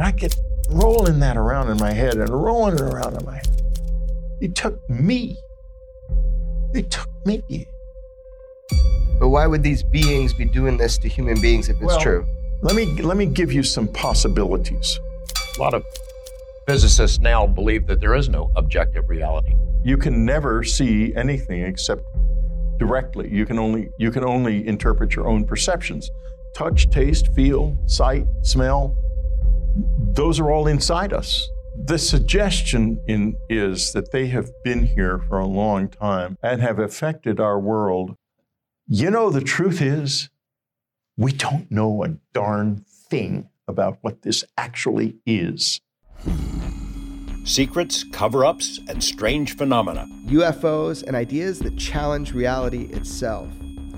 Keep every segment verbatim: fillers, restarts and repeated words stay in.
I kept rolling that around in my head and rolling it around in my head. It took me. It took me. But why would these beings be doing this to human beings if it's well, true? Let me let me give you some possibilities. A lot of physicists now believe that there is no objective reality. You can never see anything except directly. You can only you can only interpret your own perceptions. Touch, taste, feel, sight, smell. Those are all inside us. The suggestion in, is that they have been here for a long time and have affected our world. You know, the truth is, we don't know a darn thing about what this actually is. Secrets, cover-ups, and strange phenomena. U F Os and ideas that challenge reality itself.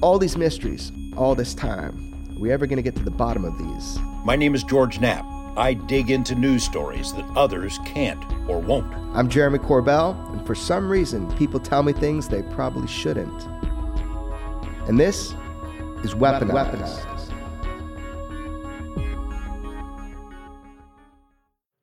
All these mysteries, all this time. Are we ever going to get to the bottom of these? My name is George Knapp. I dig into news stories that others can't or won't. I'm Jeremy Corbell, and for some reason, people tell me things they probably shouldn't. And this is Weaponized. Weaponized.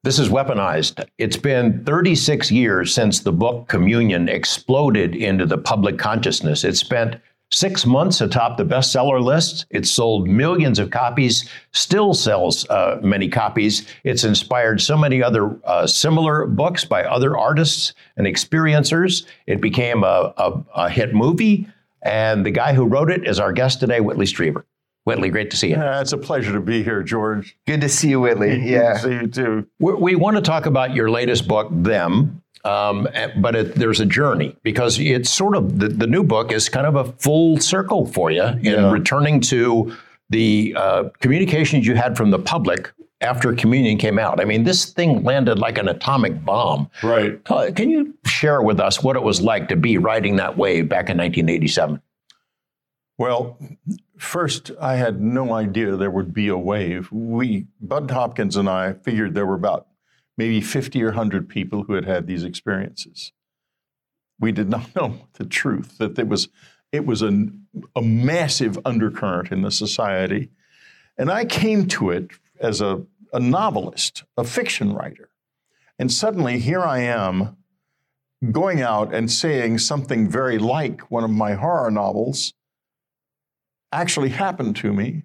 This is Weaponized. It's been thirty-six years since the book Communion exploded into the public consciousness. It spent Six months atop the bestseller list. It's sold millions of copies, still sells uh, many copies. It's inspired so many other uh, similar books by other artists and experiencers. It became a, a, a hit movie. And the guy who wrote it is our guest today, Whitley Strieber. Whitley, great to see you. Yeah, it's a pleasure to be here, George. Good to see you, Whitley. Yeah. Good to see you, too. We, we want to talk about your latest book, Them. Um, but it, there's a journey, because it's sort of the, the new book is kind of a full circle for you in yeah. returning to the uh, communications you had from the public after Communion came out. I mean, this thing landed like an atomic bomb. Right. Uh, can you share with us what it was like to be riding that wave back in nineteen eighty-seven? Well, first, I had no idea there would be a wave. We, Budd Hopkins and I, figured there were about maybe fifty or one hundred people who had had these experiences. We did not know the truth, that there was, it was a, a massive undercurrent in the society. And I came to it as a, a novelist, a fiction writer. And suddenly here I am going out and saying something very like one of my horror novels actually happened to me,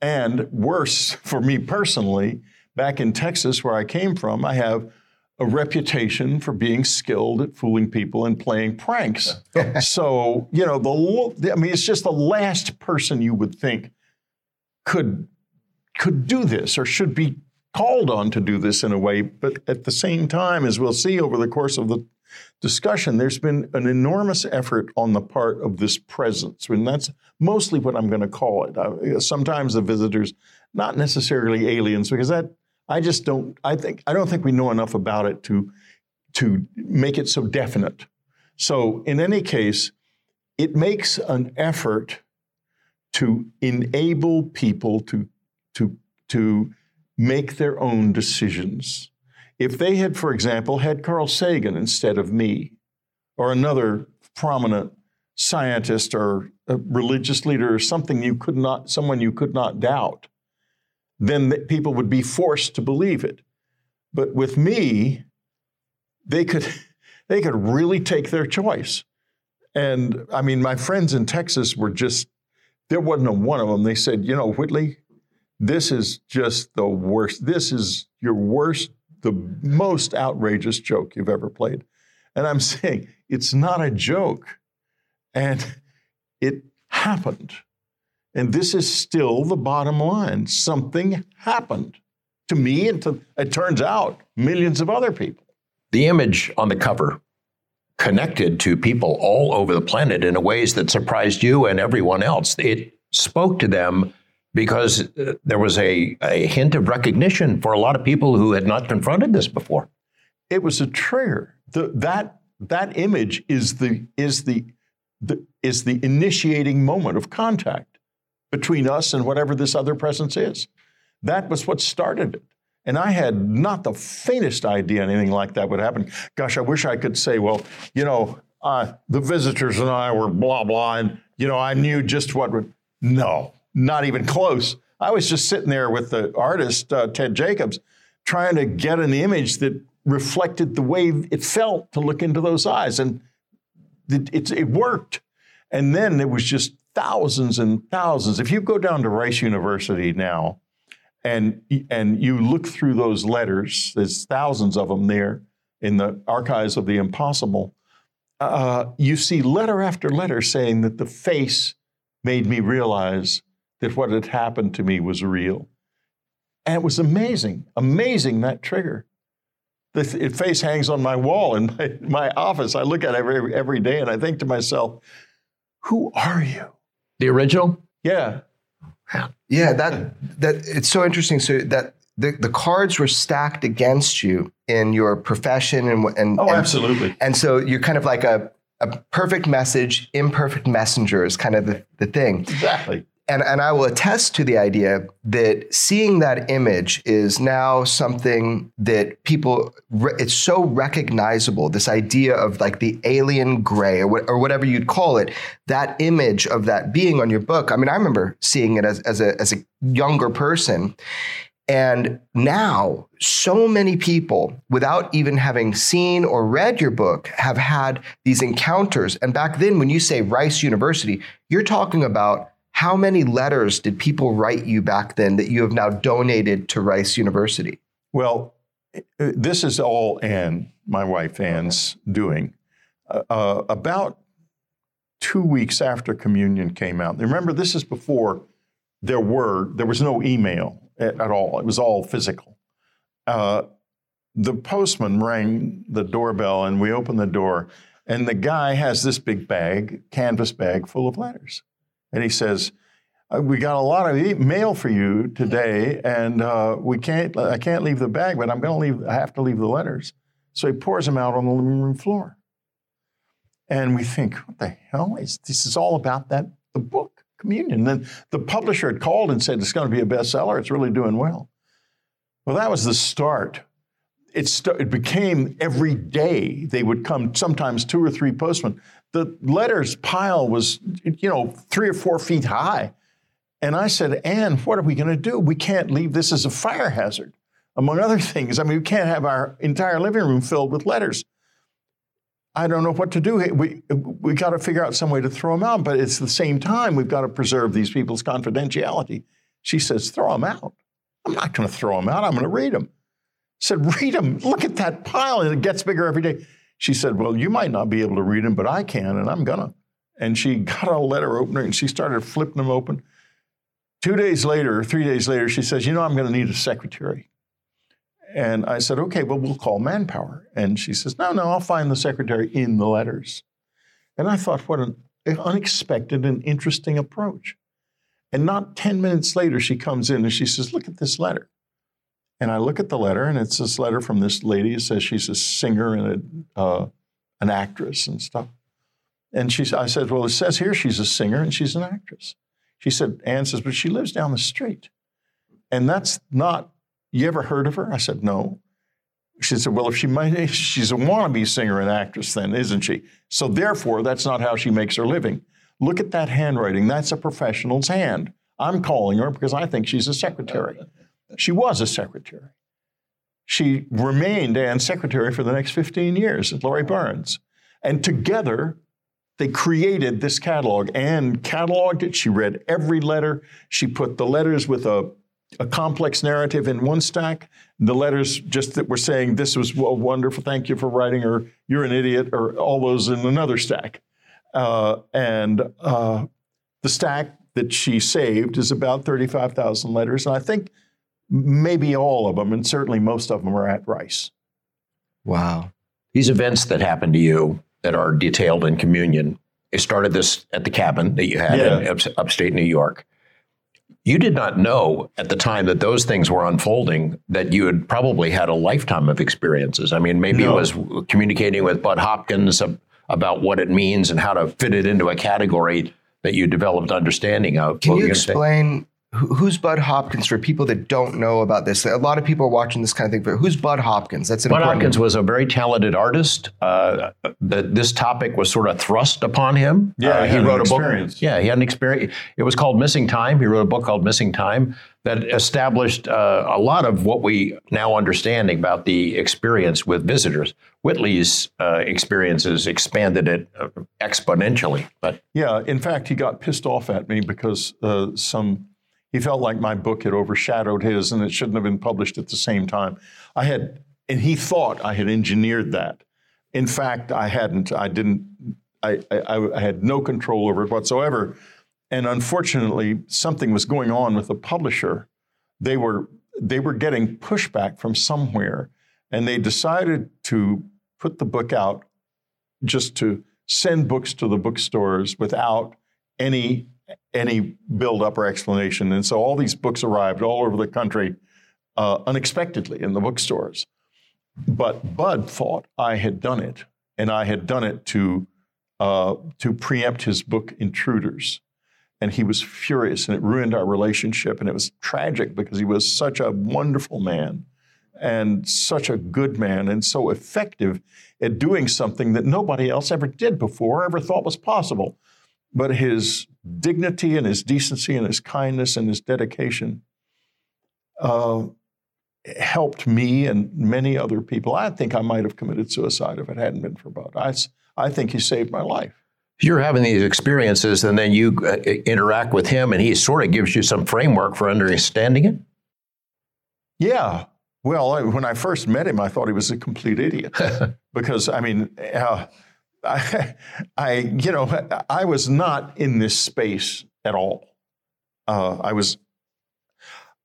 and worse for me personally. Back in Texas, where I came from, I have a reputation for being skilled at fooling people and playing pranks. So, you know, the I mean, it's just the last person you would think could could do this or should be called on to do this in a way. But at the same time, as we'll see over the course of the discussion, there's been an enormous effort on the part of this presence. And that's mostly what I'm going to call it. I, sometimes the visitors, not necessarily aliens, because that I just don't, I think, I don't think we know enough about it to, to make it so definite. So in any case, it makes an effort to enable people to, to, to make their own decisions. If they had, for example, had Carl Sagan instead of me, or another prominent scientist or a religious leader or something you could not, someone you could not doubt, then people would be forced to believe it. But with me, they could they could really take their choice. And I mean, my friends in Texas were just, there wasn't a one of them. They said, you know, Whitley, this is just the worst. This is your worst the most outrageous joke you've ever played. And I'm saying, it's not a joke. And it happened. And this is still the bottom line. Something happened to me and to, it turns out, millions of other people. The image on the cover connected to people all over the planet in ways that surprised you and everyone else. It spoke to them because there was a, a hint of recognition for a lot of people who had not confronted this before. It was a trigger. The, that that image is the is the, the is the initiating moment of contact between us and whatever this other presence is. That was what started it. And I had not the faintest idea anything like that would happen. Gosh, I wish I could say, well, you know, uh, the visitors and I were blah, blah, and, you know, I knew just what would, no, not even close. I was just sitting there with the artist, uh, Ted Jacobs, trying to get an image that reflected the way it felt to look into those eyes. And it, it, it worked. And then it was just thousands and thousands. If you go down to Rice University now, And and you look through those letters, there's thousands of them there in the archives of the impossible, uh, you see letter after letter saying that the face made me realize that what had happened to me was real. And it was amazing, amazing, that trigger. The th- face hangs on my wall in my, my office. I look at it every, every day and I think to myself, who are you? The original? Yeah. Yeah, that that it's so interesting. So that the, the cards were stacked against you in your profession and and oh, and, absolutely. And so you're kind of like a a perfect message, imperfect messenger is kind of the, the thing. Exactly. And and I will attest to the idea that seeing that image is now something that people it's so recognizable. This idea of like the alien gray or what, or whatever you'd call it. That image of that being on your book. I mean, I remember seeing it as, as a as a younger person. And now so many people, without even having seen or read your book, have had these encounters. And back then, when you say Rice University, you're talking about how many letters did people write you back then that you have now donated to Rice University? Well, this is all Ann, my wife Ann's, doing. Uh, about two weeks after Communion came out. Remember, this is before there were, there was no email at, at all. It was all physical. Uh, the postman rang the doorbell and we opened the door and the guy has this big bag, canvas bag full of letters. And he says, we got a lot of mail for you today and uh, we can't, I can't leave the bag, but I'm gonna leave, I have to leave the letters. So he pours them out on the living room floor. And we think, what the hell is, this is all about that, the book, Communion. And then the publisher had called and said, it's gonna be a bestseller, it's really doing well. Well, that was the start. It, st- it became every day they would come, sometimes two or three postmen. The letters pile was, you know, three or four feet high. And I said, Ann, what are we going to do? We can't leave this as a fire hazard, among other things. I mean, we can't have our entire living room filled with letters. I don't know what to do. We we got to figure out some way to throw them out. But it's the same time, we've got to preserve these people's confidentiality. She says, throw them out. I'm not going to throw them out. I'm going to read them. I said, read them. Look at that pile. And it gets bigger every day. She said, well, you might not be able to read them, but I can, and I'm gonna. And she got a letter opener, and she started flipping them open. Two days later, three days later, she says, you know, I'm gonna need a secretary. And I said, okay, well, we'll call manpower. And she says, no, no, I'll find the secretary in the letters. And I thought, what an unexpected and interesting approach. And not ten minutes later, she comes in, and she says, look at this letter. And I look at the letter, and it's this letter from this lady who says she's a singer and a, uh, an actress and stuff. And she's, I said, well, it says here she's a singer and she's an actress. She said, Ann says, but she lives down the street. And that's not, you ever heard of her? I said, no. She said, well, if she might, she's a wannabe singer and actress then, isn't she? So therefore, that's not how she makes her living. Look at that handwriting. That's a professional's hand. I'm calling her because I think she's a secretary. She was a secretary. She remained Ann's secretary for the next fifteen years at Laurie Burns. And together, they created this catalog. Ann cataloged it. She read every letter. She put the letters with a a complex narrative in one stack, the letters just that were saying, this was wonderful, thank you for writing, or you're an idiot, or all those in another stack. Uh, and uh, the stack that she saved is about thirty-five thousand letters. And I think maybe all of them, and certainly most of them, are at Rice. Wow. These events that happened to you that are detailed in Communion, it started this at the cabin that you had yeah. in up, upstate New York. You did not know at the time that those things were unfolding that you had probably had a lifetime of experiences. I mean, maybe no. it was communicating with Budd Hopkins about what it means and how to fit it into a category that you developed understanding of. Can you explain who's Budd Hopkins for people that don't know about this? A lot of people are watching this kind of thing, but who's Budd Hopkins? That's an Budd important... Hopkins was a very talented artist. Uh, the, this topic was sort of thrust upon him. Yeah, uh, he, he wrote a experience. book. Yeah, he had an experience. It was called Missing Time. He wrote a book called Missing Time that established uh, a lot of what we now understand about the experience with visitors. Whitley's uh, experiences expanded it uh, exponentially. But yeah, in fact, he got pissed off at me because uh, some. He felt like my book had overshadowed his and it shouldn't have been published at the same time. I had, and he thought I had engineered that. In fact, I hadn't, I didn't, I, I, I had no control over it whatsoever. And unfortunately, something was going on with the publisher. They were, they were getting pushback from somewhere, and they decided to put the book out just to send books to the bookstores without any any build-up or explanation. And so all these books arrived all over the country uh, unexpectedly in the bookstores. But Bud thought I had done it, and I had done it to uh, to preempt his book, Intruders. And he was furious, and it ruined our relationship. And it was tragic because he was such a wonderful man and such a good man and so effective at doing something that nobody else ever did before or ever thought was possible. But his dignity and his decency and his kindness and his dedication uh, helped me and many other people. I think I might have committed suicide if it hadn't been for Bud. I, I think he saved my life. You're having these experiences, and then you uh, interact with him, and he sort of gives you some framework for understanding it? Yeah. Well, I, when I first met him, I thought he was a complete idiot because, I mean... Uh, I, I, you know, I was not in this space at all. Uh, I was,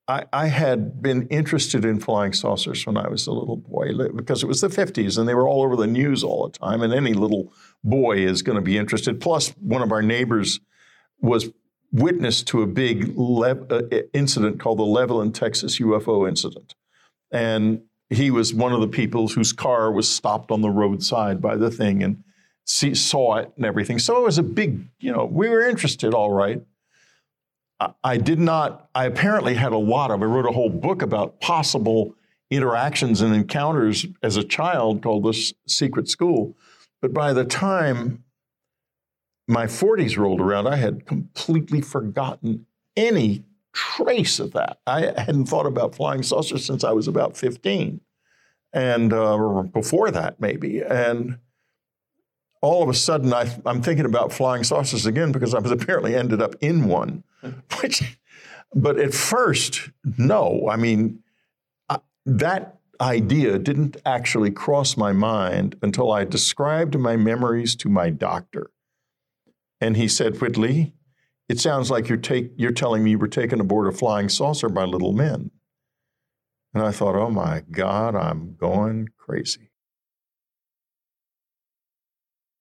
I, I had been interested in flying saucers when I was a little boy because it was the fifties and they were all over the news all the time. And any little boy is going to be interested. Plus, one of our neighbors was witness to a big le- uh, incident called the Levelland Texas U F O incident. And he was one of the people whose car was stopped on the roadside by the thing. And See, saw it and everything. So it was a big, you know, we were interested, all right. I, I did not, I apparently had a lot of, I wrote a whole book about possible interactions and encounters as a child called The Secret School. But by the time my forties rolled around, I had completely forgotten any trace of that. I hadn't thought about flying saucers since I was about fifteen. And uh, or before that, maybe. And all of a sudden, I, I'm thinking about flying saucers again because I was apparently ended up in one. Which, but at first, no. I mean, I, that idea didn't actually cross my mind until I described my memories to my doctor. And he said, Whitley, it sounds like you're, take, you're telling me you were taken aboard a flying saucer by little men. And I thought, oh, my God, I'm going crazy.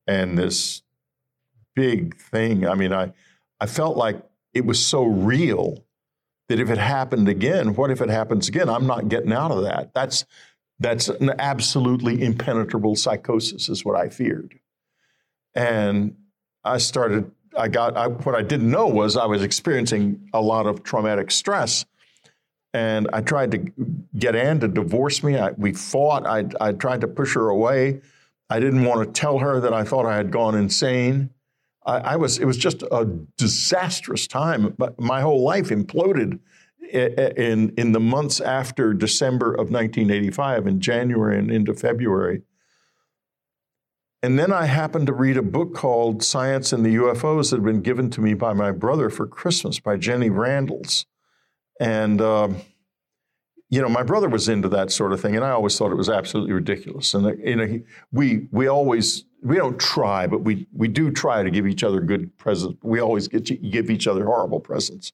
And this big thing, I mean, I, I felt like it was so real that if it happened again, what if it happens again? I'm not getting out of that. That's that's an absolutely impenetrable psychosis is what I feared. And I started, I got, I, what I didn't know was I was experiencing a lot of traumatic stress. And I tried to get Ann to divorce me. I, we fought. I, I tried to push her away. I didn't want to tell her that I thought I had gone insane. I, I was, it was just a disastrous time. But my whole life imploded in, in, in the months after December of nineteen eighty-five, in January and into February. And then I happened to read a book called Science and the U F Os that had been given to me by my brother for Christmas by Jenny Randles. And, um, you know, my brother was into that sort of thing, and I always thought it was absolutely ridiculous. And, you know, he, we we always, we don't try, but we we do try to give each other good presents. We always get to give each other horrible presents.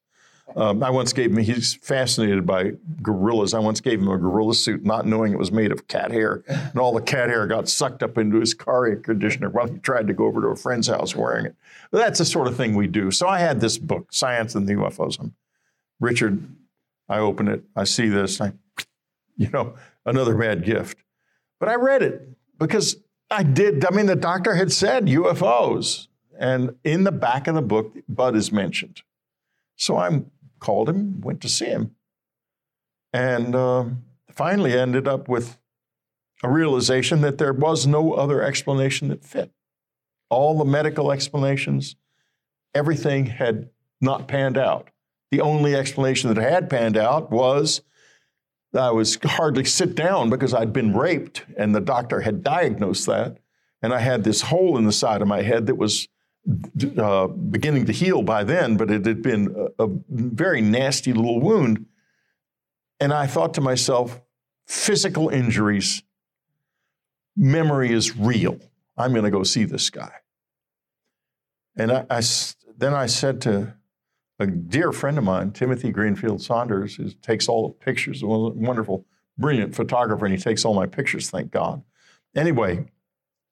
Um, I once gave him, he's fascinated by gorillas. I once gave him a gorilla suit, not knowing it was made of cat hair. And all the cat hair got sucked up into his car air conditioner while he tried to go over to a friend's house wearing it. But that's the sort of thing we do. So I had this book, Science and the U F Os. I'm, Richard, I open it, I see this, I, you know, another bad gift. But I read it because I did, I mean, the doctor had said U F Os. And in the back of the book, Bud is mentioned. So I called him, went to see him, and uh, finally ended up with a realization that there was no other explanation that fit. All the medical explanations, everything had not panned out. The only explanation that had panned out was that I was hardly sit down because I'd been raped, and the doctor had diagnosed that. And I had this hole in the side of my head that was uh, beginning to heal by then, but it had been a, a very nasty little wound. And I thought to myself, physical injuries, memory is real. I'm going to go see this guy. And I, I, then I said to a dear friend of mine, Timothy Greenfield Saunders, who takes all the pictures, a wonderful, brilliant photographer, and he takes all my pictures, thank God. Anyway,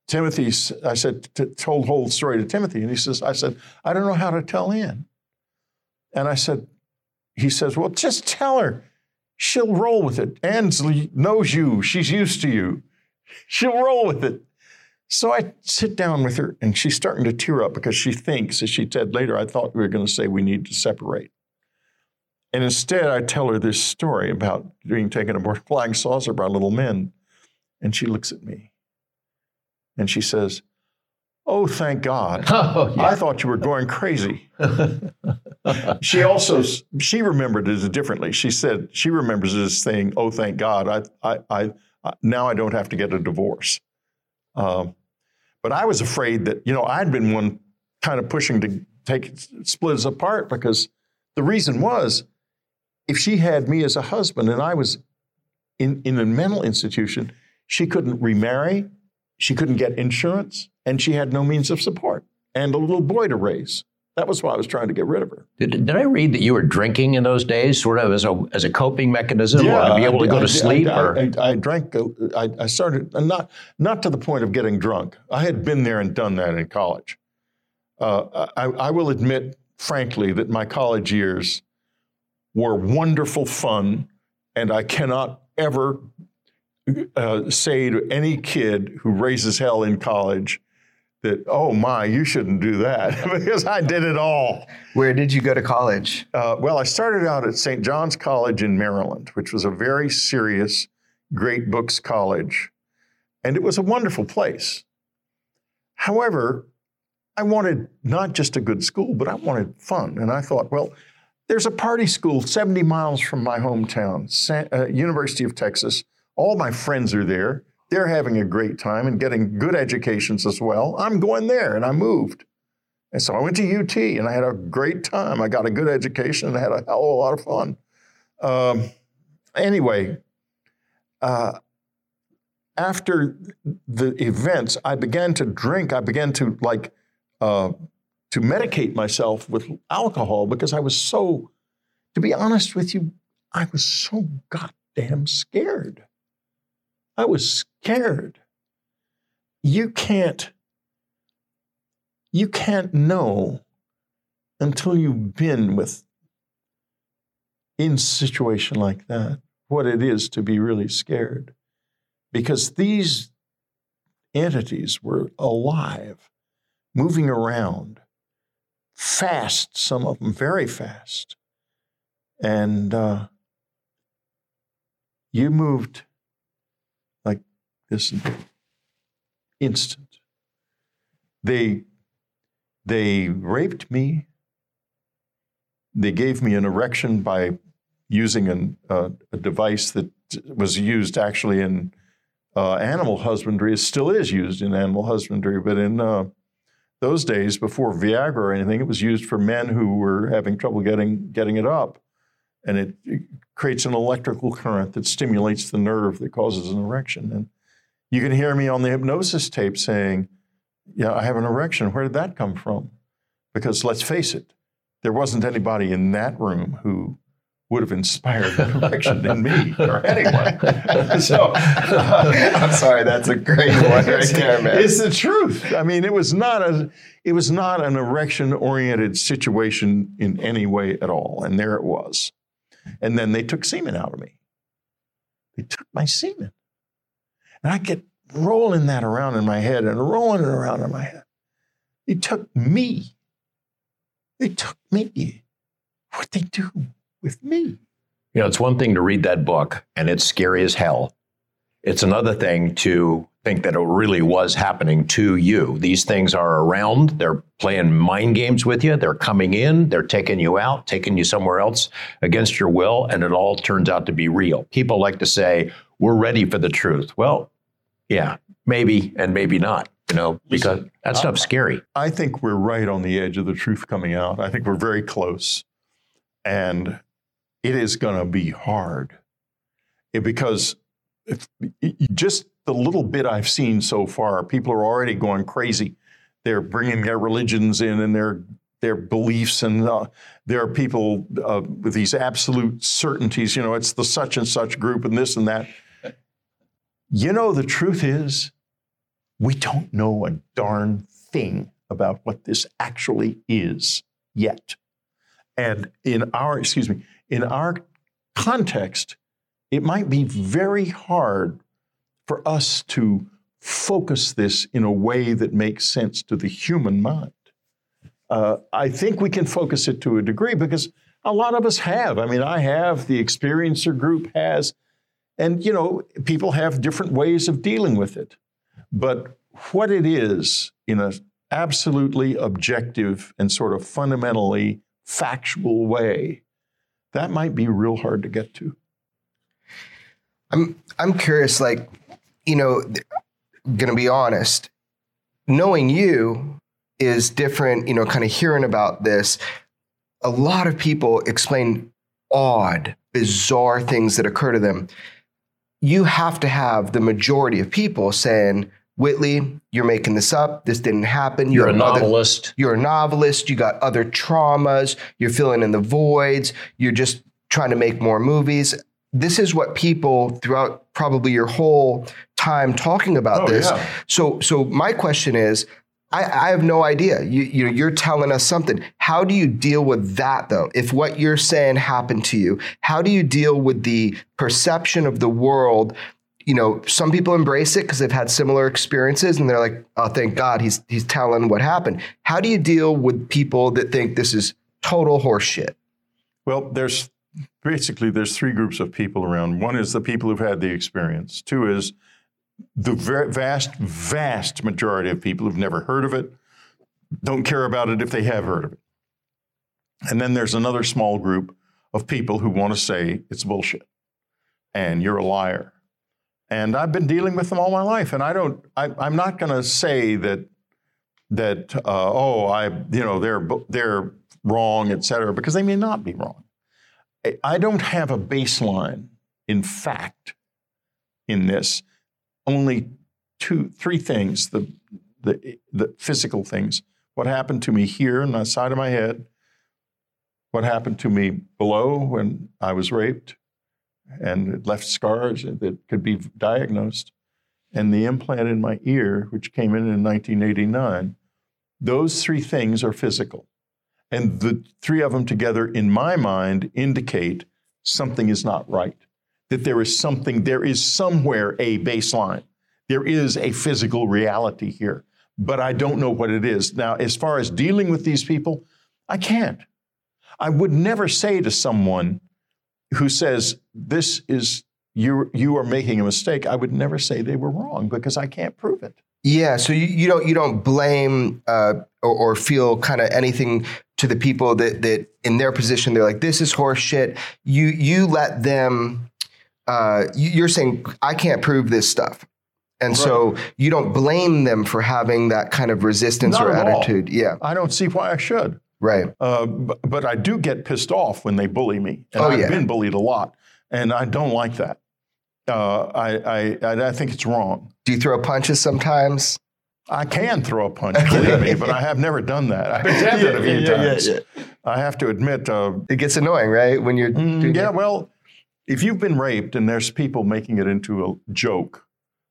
Timothy, I said, t- told the whole story to Timothy, and he says, I said, I don't know how to tell Ann. And I said, he says, well, just tell her. She'll roll with it. Ann knows you. She's used to you. She'll roll with it. So I sit down with her, and she's starting to tear up because she thinks, as she said later, I thought we were going to say we need to separate. And instead, I tell her this story about being taken aboard a flying saucer by little men. And she looks at me, and she says, oh, thank God. Oh, yeah. I thought you were going crazy. She also, she remembered it differently. She said, she remembers it as saying, oh, thank God, I, I, I, now I don't have to get a divorce. Um, But I was afraid that, you know, I'd been one kind of pushing to take split us apart because the reason was if she had me as a husband and I was in, in a mental institution, she couldn't remarry, she couldn't get insurance, and she had no means of support and a little boy to raise. That was why I was trying to get rid of her. Did, did I read that you were drinking in those days, sort of as a as a coping mechanism, yeah, or to be able I, to go I, to I, sleep? I, or? I, I, I drank. I, I started not not to the point of getting drunk. I had been there and done that in college. Uh, I, I will admit, frankly, that my college years were wonderful fun, and I cannot ever uh, say to any kid who raises hell in college that, oh my, you shouldn't do that, because I did it all. Where did you go to college? Uh, well, I started out at Saint John's College in Maryland, which was a very serious, great books college. And it was a wonderful place. However, I wanted not just a good school, but I wanted fun. And I thought, well, there's a party school seventy miles from my hometown, San, uh, University of Texas. All my friends are there. They're having a great time and getting good educations as well. I'm going there, and I moved. And so I went to U T, and I had a great time. I got a good education, and I had a hell of a lot of fun. Um, anyway, uh, after the events, I began to drink. I began to, like, uh, to medicate myself with alcohol because I was so, to be honest with you, I was so goddamn scared. I was scared. You can't, you can't know until you've been with, in a situation like that, what it is to be really scared. Because these entities were alive, moving around, fast, some of them very fast. And uh, you moved this instant. They, they raped me. They gave me an erection by using an, uh, a device that was used actually in uh, animal husbandry. It still is used in animal husbandry, but in uh, those days before Viagra or anything, it was used for men who were having trouble getting getting it up. and it, it creates an electrical current that stimulates the nerve that causes an erection. And you can hear me on the hypnosis tape saying, yeah, I have an erection. Where did that come from? Because let's face it, there wasn't anybody in that room who would have inspired an erection in me or anyone. So uh, I'm sorry, that's a great one right there, man. It's the truth. I mean, it was not a, it was not an erection-oriented situation in any way at all, and there it was. And then they took semen out of me. They took my semen, and I kept rolling that around in my head and rolling it around in my head. They took me. They took me. What'd they do with me? You know, it's one thing to read that book and it's scary as hell. It's another thing to think that it really was happening to you. These things are around. They're playing mind games with you. They're coming in. They're taking you out, taking you somewhere else against your will. And it all turns out to be real. People like to say, we're ready for the truth. Well, yeah, maybe and maybe not. You know, because that stuff's scary. I think we're right on the edge of the truth coming out. I think we're very close. And it is going to be hard it, because if, just the little bit I've seen so far, people are already going crazy. They're bringing their religions in and their their beliefs. And uh, there are people uh, with these absolute certainties. You know, it's the such and such group and this and that. You know, the truth is, we don't know a darn thing about what this actually is yet. And in our, excuse me, in our context, it might be very hard for us to focus this in a way that makes sense to the human mind. Uh, I think we can focus it to a degree because a lot of us have. I mean, I have, the experiencer group has, and, you know, people have different ways of dealing with it. But what it is in an absolutely objective and sort of fundamentally factual way, that might be real hard to get to. I'm I'm curious, like, you know, going to be honest, knowing you is different, you know, kind of hearing about this. A lot of people explain odd, bizarre things that occur to them. You have to have the majority of people saying, Whitley, you're making this up. This didn't happen. You're, you're a novelist. Other, you're a novelist. You got other traumas. You're filling in the voids. You're just trying to make more movies. This is what people throughout probably your whole time talking about oh, this. Yeah. So, so my question is, I, I have no idea. You, you know, you're telling us something. How do you deal with that, though? If what you're saying happened to you, how do you deal with the perception of the world? You know, some people embrace it because they've had similar experiences and they're like, oh, thank God he's he's telling what happened. How do you deal with people that think this is total horseshit? Well, there's basically there's three groups of people around. One is the people who've had the experience. Two is the vast, vast majority of people who've never heard of it, don't care about it if they have heard of it. And then there's another small group of people who want to say it's bullshit and you're a liar. And I've been dealing with them all my life. And I don't, I, I'm not going to say that, that uh, oh, I, you know, they're, they're wrong, et cetera, because they may not be wrong. I, I don't have a baseline in fact in this. Only two, three things, the, the the physical things. What happened to me here on the side of my head, what happened to me below when I was raped and it left scars that could be diagnosed, and the implant in my ear, which came in in nineteen eighty-nine, those three things are physical. And the three of them together, in my mind, indicate something is not right. That there is something, there is somewhere a baseline. There is a physical reality here, but I don't know what it is. Now, as far as dealing with these people, I can't. I would never say to someone who says, this is, you you are making a mistake, I would never say they were wrong because I can't prove it. Yeah, so you, you don't you don't blame uh, or, or feel kind of anything to the people that that in their position, they're like, this is horse shit. You, you let them... Uh, you're saying, I can't prove this stuff. And right. So you don't blame them for having that kind of resistance. Not or attitude. All. Yeah. I don't see why I should. Right. Uh, but, but I do get pissed off when they bully me. And oh, I've yeah. been bullied a lot. And I don't like that. Uh, I, I I think it's wrong. Do you throw punches sometimes? I can throw a punch, believe me, but I have never done that. I've done that a few yeah, times. Yeah, yeah. I have to admit. Uh, it gets annoying, right? When you're mm, doing Yeah, it. Well, if you've been raped and there's people making it into a joke,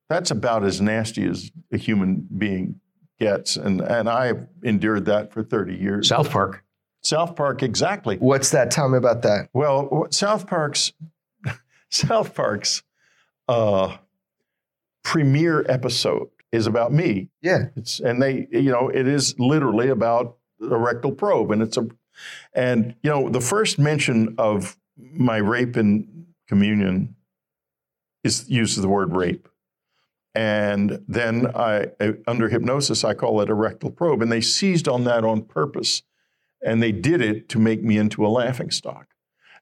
that's about as nasty as a human being gets. And, and I've endured that for thirty years. South Park. South Park, exactly. What's that? Tell me about that. Well, South Park's, South Park's uh, premiere episode is about me. Yeah. It's, and they, you know, it is literally about a rectal probe. And it's a, and, you know, the first mention of my rape in Communion is use of the word rape. And then I, under hypnosis, I call it a rectal probe. And they seized on that on purpose. And they did it to make me into a laughingstock.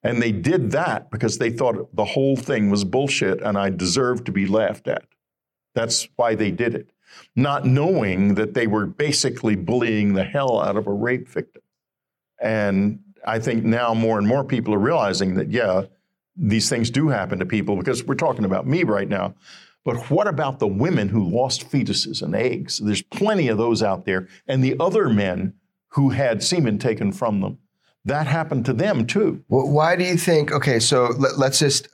And they did that because they thought the whole thing was bullshit and I deserved to be laughed at. That's why they did it, not knowing that they were basically bullying the hell out of a rape victim. And I think now more and more people are realizing that, yeah, these things do happen to people because we're talking about me right now. But what about the women who lost fetuses and eggs? There's plenty of those out there. And the other men who had semen taken from them, that happened to them too. Well, why do you think, okay, so let, let's just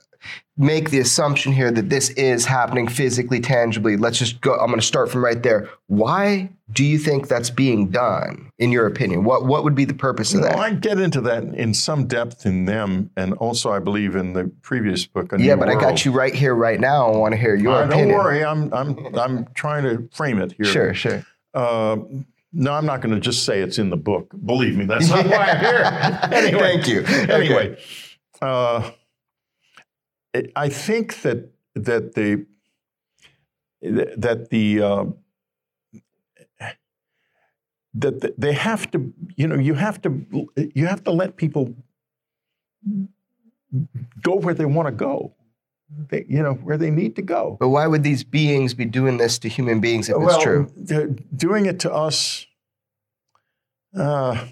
make the assumption here that this is happening physically, tangibly. Let's just go. I'm going to start from right there. Why do you think that's being done, in your opinion? What what would be the purpose of you that? Know, I get into that in some depth in Them, and also I believe in the previous book, A New World. Yeah, but I got you right here, right now. I want to hear your uh, opinion. Don't worry. I'm I'm I'm trying to frame it here. Sure, sure. Uh, no, I'm not going to just say it's in the book. Believe me, that's not why I'm here. Anyway, thank you. Anyway. Okay. Uh, I think that that the that the uh, that the, they have to, you know, you have to you have to let people go where they want to go, they, you know, where they need to go. But why would these beings be doing this to human beings if well, it's true? They're doing it to us. Uh,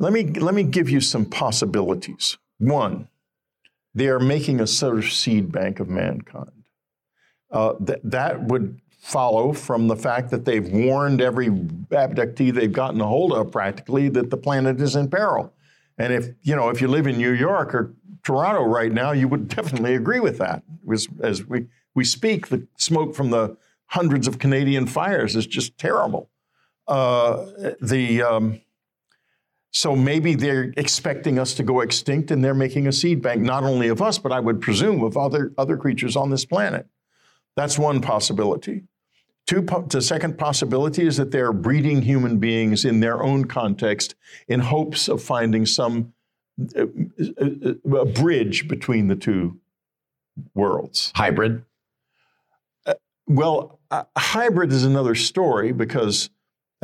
let me let me give you some possibilities. One. They are making a sort of seed bank of mankind. Uh, th- that would follow from the fact that they've warned every abductee they've gotten a hold of practically that the planet is in peril. And if you know, if you live in New York or Toronto right now, you would definitely agree with that. As, as we, we speak, the smoke from the hundreds of Canadian fires is just terrible. Uh, the... Um, So maybe they're expecting us to go extinct and they're making a seed bank, not only of us, but I would presume of other other creatures on this planet. That's one possibility. Two, po- the second possibility is that they're breeding human beings in their own context in hopes of finding some uh, uh, uh, bridge between the two worlds. Hybrid? Uh, well, uh, hybrid is another story because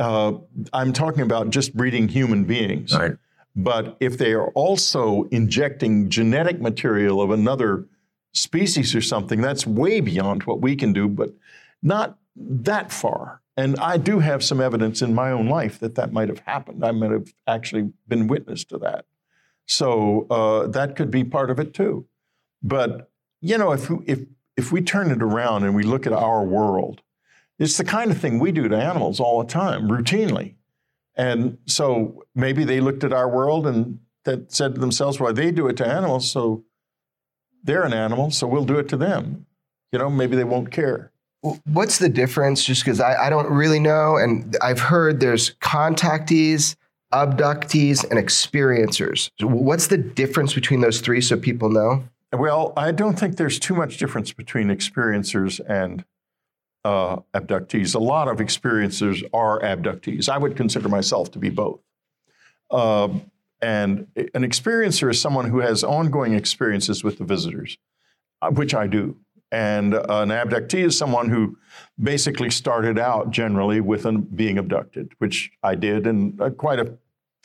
Uh, I'm talking about just breeding human beings. All right. But if they are also injecting genetic material of another species or something, that's way beyond what we can do, but not that far. And I do have some evidence in my own life that that might have happened. I might have actually been witness to that. So uh, that could be part of it too. But, you know, if if if we turn it around and we look at our world, it's the kind of thing we do to animals all the time, routinely. And so maybe they looked at our world and that said to themselves, well, they do it to animals, so they're an animal, so we'll do it to them. You know, maybe they won't care. What's the difference? Just because I, I don't really know. And I've heard there's contactees, abductees, and experiencers. What's the difference between those three so people know? Well, I don't think there's too much difference between experiencers and Uh, abductees. A lot of experiencers are abductees. I would consider myself to be both. Uh, and an experiencer is someone who has ongoing experiences with the visitors, which I do. And uh, an abductee is someone who basically started out generally with an, being abducted, which I did. And uh, quite a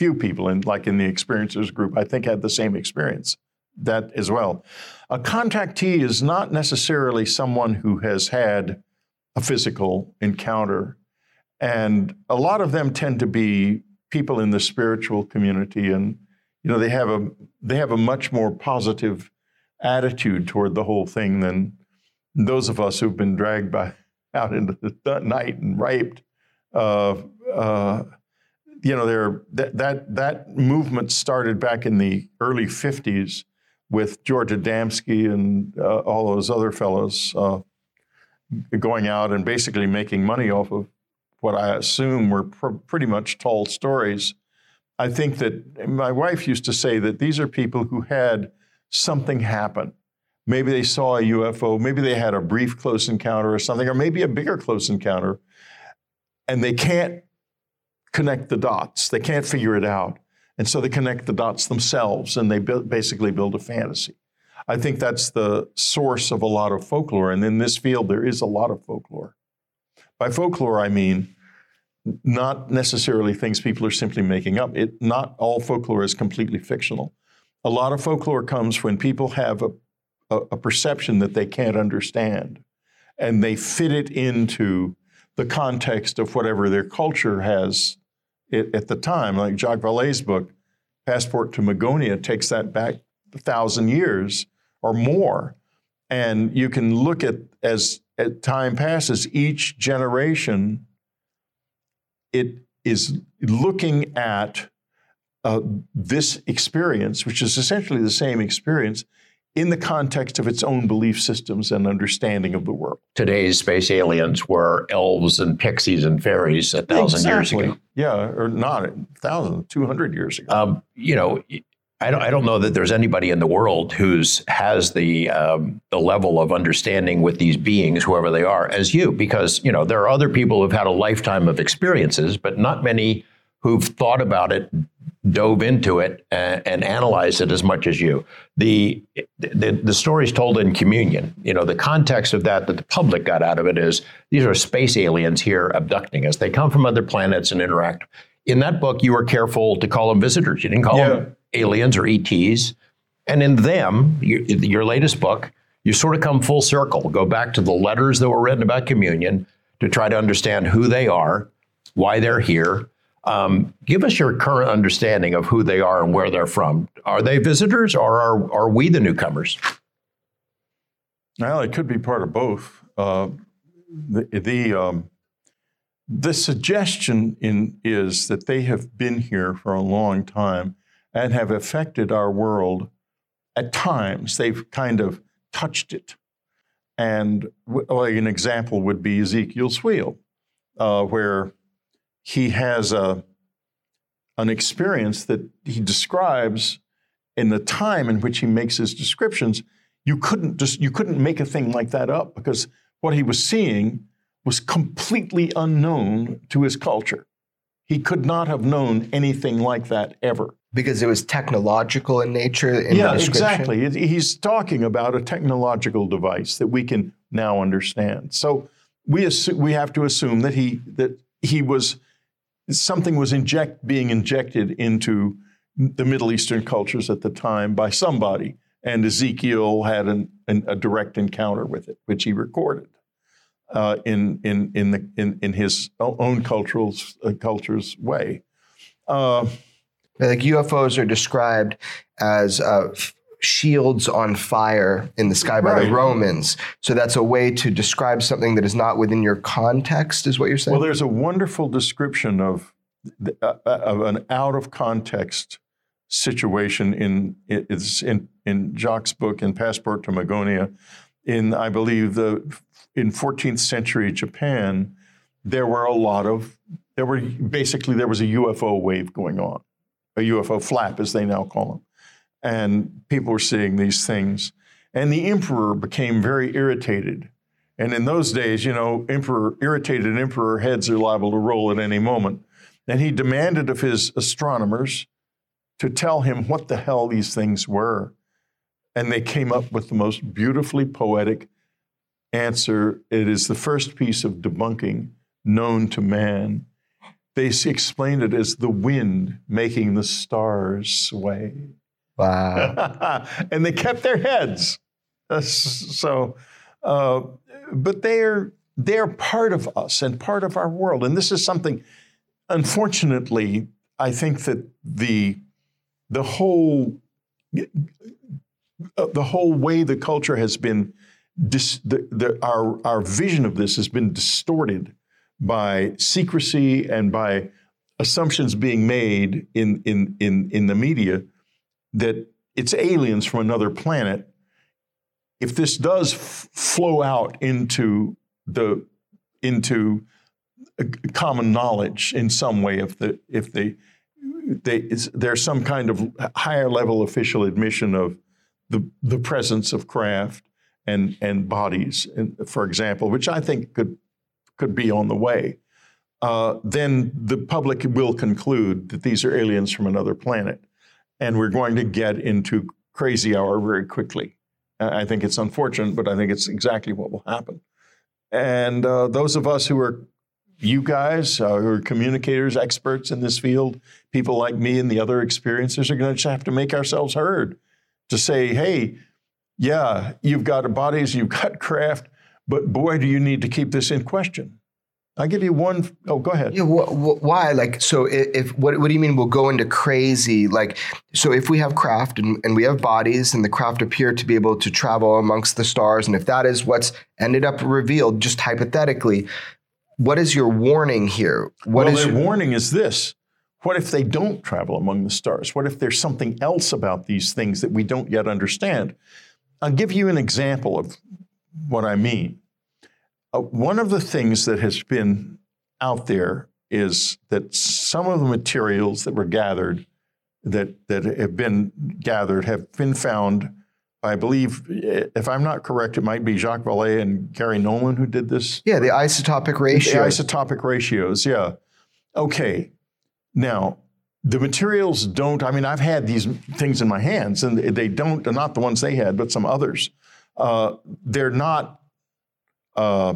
few people in, like in the experiencers group, I think had the same experience. That as well. A contactee is not necessarily someone who has had a physical encounter. And a lot of them tend to be people in the spiritual community, and you know, they have a they have a much more positive attitude toward the whole thing than those of us who've been dragged by out into the night and raped. Uh, uh, you know, there that that that movement started back in the early fifties with George Adamski and uh, all those other fellows uh, going out and basically making money off of what I assume were pr- pretty much tall stories. I think that my wife used to say that these are people who had something happen. Maybe they saw a U F O, maybe they had a brief close encounter or something, or maybe a bigger close encounter, and they can't connect the dots. They can't figure it out. And so they connect the dots themselves, and they build, basically build a fantasy. I think that's the source of a lot of folklore, and in this field there is a lot of folklore. By folklore, I mean not necessarily things people are simply making up. It, not all folklore is completely fictional. A lot of folklore comes when people have a a perception that they can't understand, and they fit it into the context of whatever their culture has at the time. Like Jacques Vallée's book, Passport to Megonia, takes that back a thousand years or more. And you can look at, as, as time passes, each generation, it is looking at uh, this experience, which is essentially the same experience, in the context of its own belief systems and understanding of the world. Today's space aliens were elves and pixies and fairies a thousand exactly. years ago. Yeah, or not, a thousand, two hundred years ago. Um, you know, I don't, I don't know that there's anybody in the world who's has the um, the level of understanding with these beings, whoever they are, as you, because, you know, there are other people who've had a lifetime of experiences, but not many who've thought about it, dove into it, uh, and analyzed it as much as you. The, the the stories told in Communion, you know, the context of that that the public got out of it is these are space aliens here abducting us. They come from other planets and interact. In that book, you were careful to call them visitors. You didn't call yeah. them aliens or E Ts. And in Them, you, your latest book, you sort of come full circle, go back to the letters that were written about Communion to try to understand who they are, why they're here. Um, give us your current understanding of who they are and where they're from. Are they visitors, or are are we the newcomers? Well, it could be part of both. Uh, the the, um, the suggestion in, is that they have been here for a long time and have affected our world at times. They've kind of touched it. And w- like an example would be Ezekiel's wheel, uh, where he has a, an experience that he describes in the time in which he makes his descriptions. You couldn't just, you couldn't make a thing like that up, because what he was seeing was completely unknown to his culture. He could not have known anything like that ever. Because it was technological in nature in yeah, the description? Yeah, exactly. He's talking about a technological device that we can now understand. So we assu- we have to assume that he, that he was, something was inject, being injected into the Middle Eastern cultures at the time by somebody, and Ezekiel had an, an, a direct encounter with it, which he recorded uh, in in in the in, in his own cultural uh, culture's way. Uh, like U F Os are described as uh, f- shields on fire in the sky by right. the Romans. So that's a way to describe something that is not within your context, is what you're saying? Well, there's a wonderful description of, the, uh, of an out of context situation in it's in, in Jacques' book in Passport to Megonia. In, I believe, the in fourteenth century Japan, there were a lot of, there were basically, there was a U F O wave going on, a U F O flap, as they now call them. And people were seeing these things. And the emperor became very irritated. And in those days, you know, emperor irritated emperor heads are liable to roll at any moment. And he demanded of his astronomers to tell him what the hell these things were. And they came up with the most beautifully poetic answer. It is the first piece of debunking known to man. They explained it as the wind making the stars sway. Wow. And they kept their heads. Uh, so, uh, but they're they're part of us and part of our world. And this is something, unfortunately, I think that the the whole the whole way the culture has been dis, the, the, our our vision of this has been distorted by secrecy and by assumptions being made in in in in the media that it's aliens from another planet. If this does f- flow out into the into common knowledge in some way, if the if they they is, there's some kind of higher level official admission of the the presence of craft and and bodies, and, for example, which I think could could be on the way, uh, then the public will conclude that these are aliens from another planet, and we're going to get into crazy hour very quickly. I think it's unfortunate, but I think it's exactly what will happen. And uh, those of us who are, you guys, uh, who are communicators, experts in this field, people like me and the other experiencers are going to have to make ourselves heard to say, hey, yeah, you've got bodies, you've got craft, but boy, do you need to keep this in question. I'll give you one. Oh, go ahead. Yeah, wh- wh- why? Like, so if, if what, what do you mean we'll go into crazy? Like, so if we have craft and, and we have bodies and the craft appear to be able to travel amongst the stars, and if that is what's ended up revealed, just hypothetically, what is your warning here? What well, is your warning is this. What if they don't travel among the stars? What if there's something else about these things that we don't yet understand? I'll give you an example of what I mean. Uh, one of the things that has been out there is that some of the materials that were gathered, that that have been gathered, have been found, I believe, if I'm not correct, it might be Jacques Vallée and Gary Nolan who did this. Yeah, the isotopic ratios. The isotopic ratios, yeah. Okay. Now, the materials don't, I mean, I've had these things in my hands, and they don't, not the ones they had, but some others. Uh, they're not... Uh,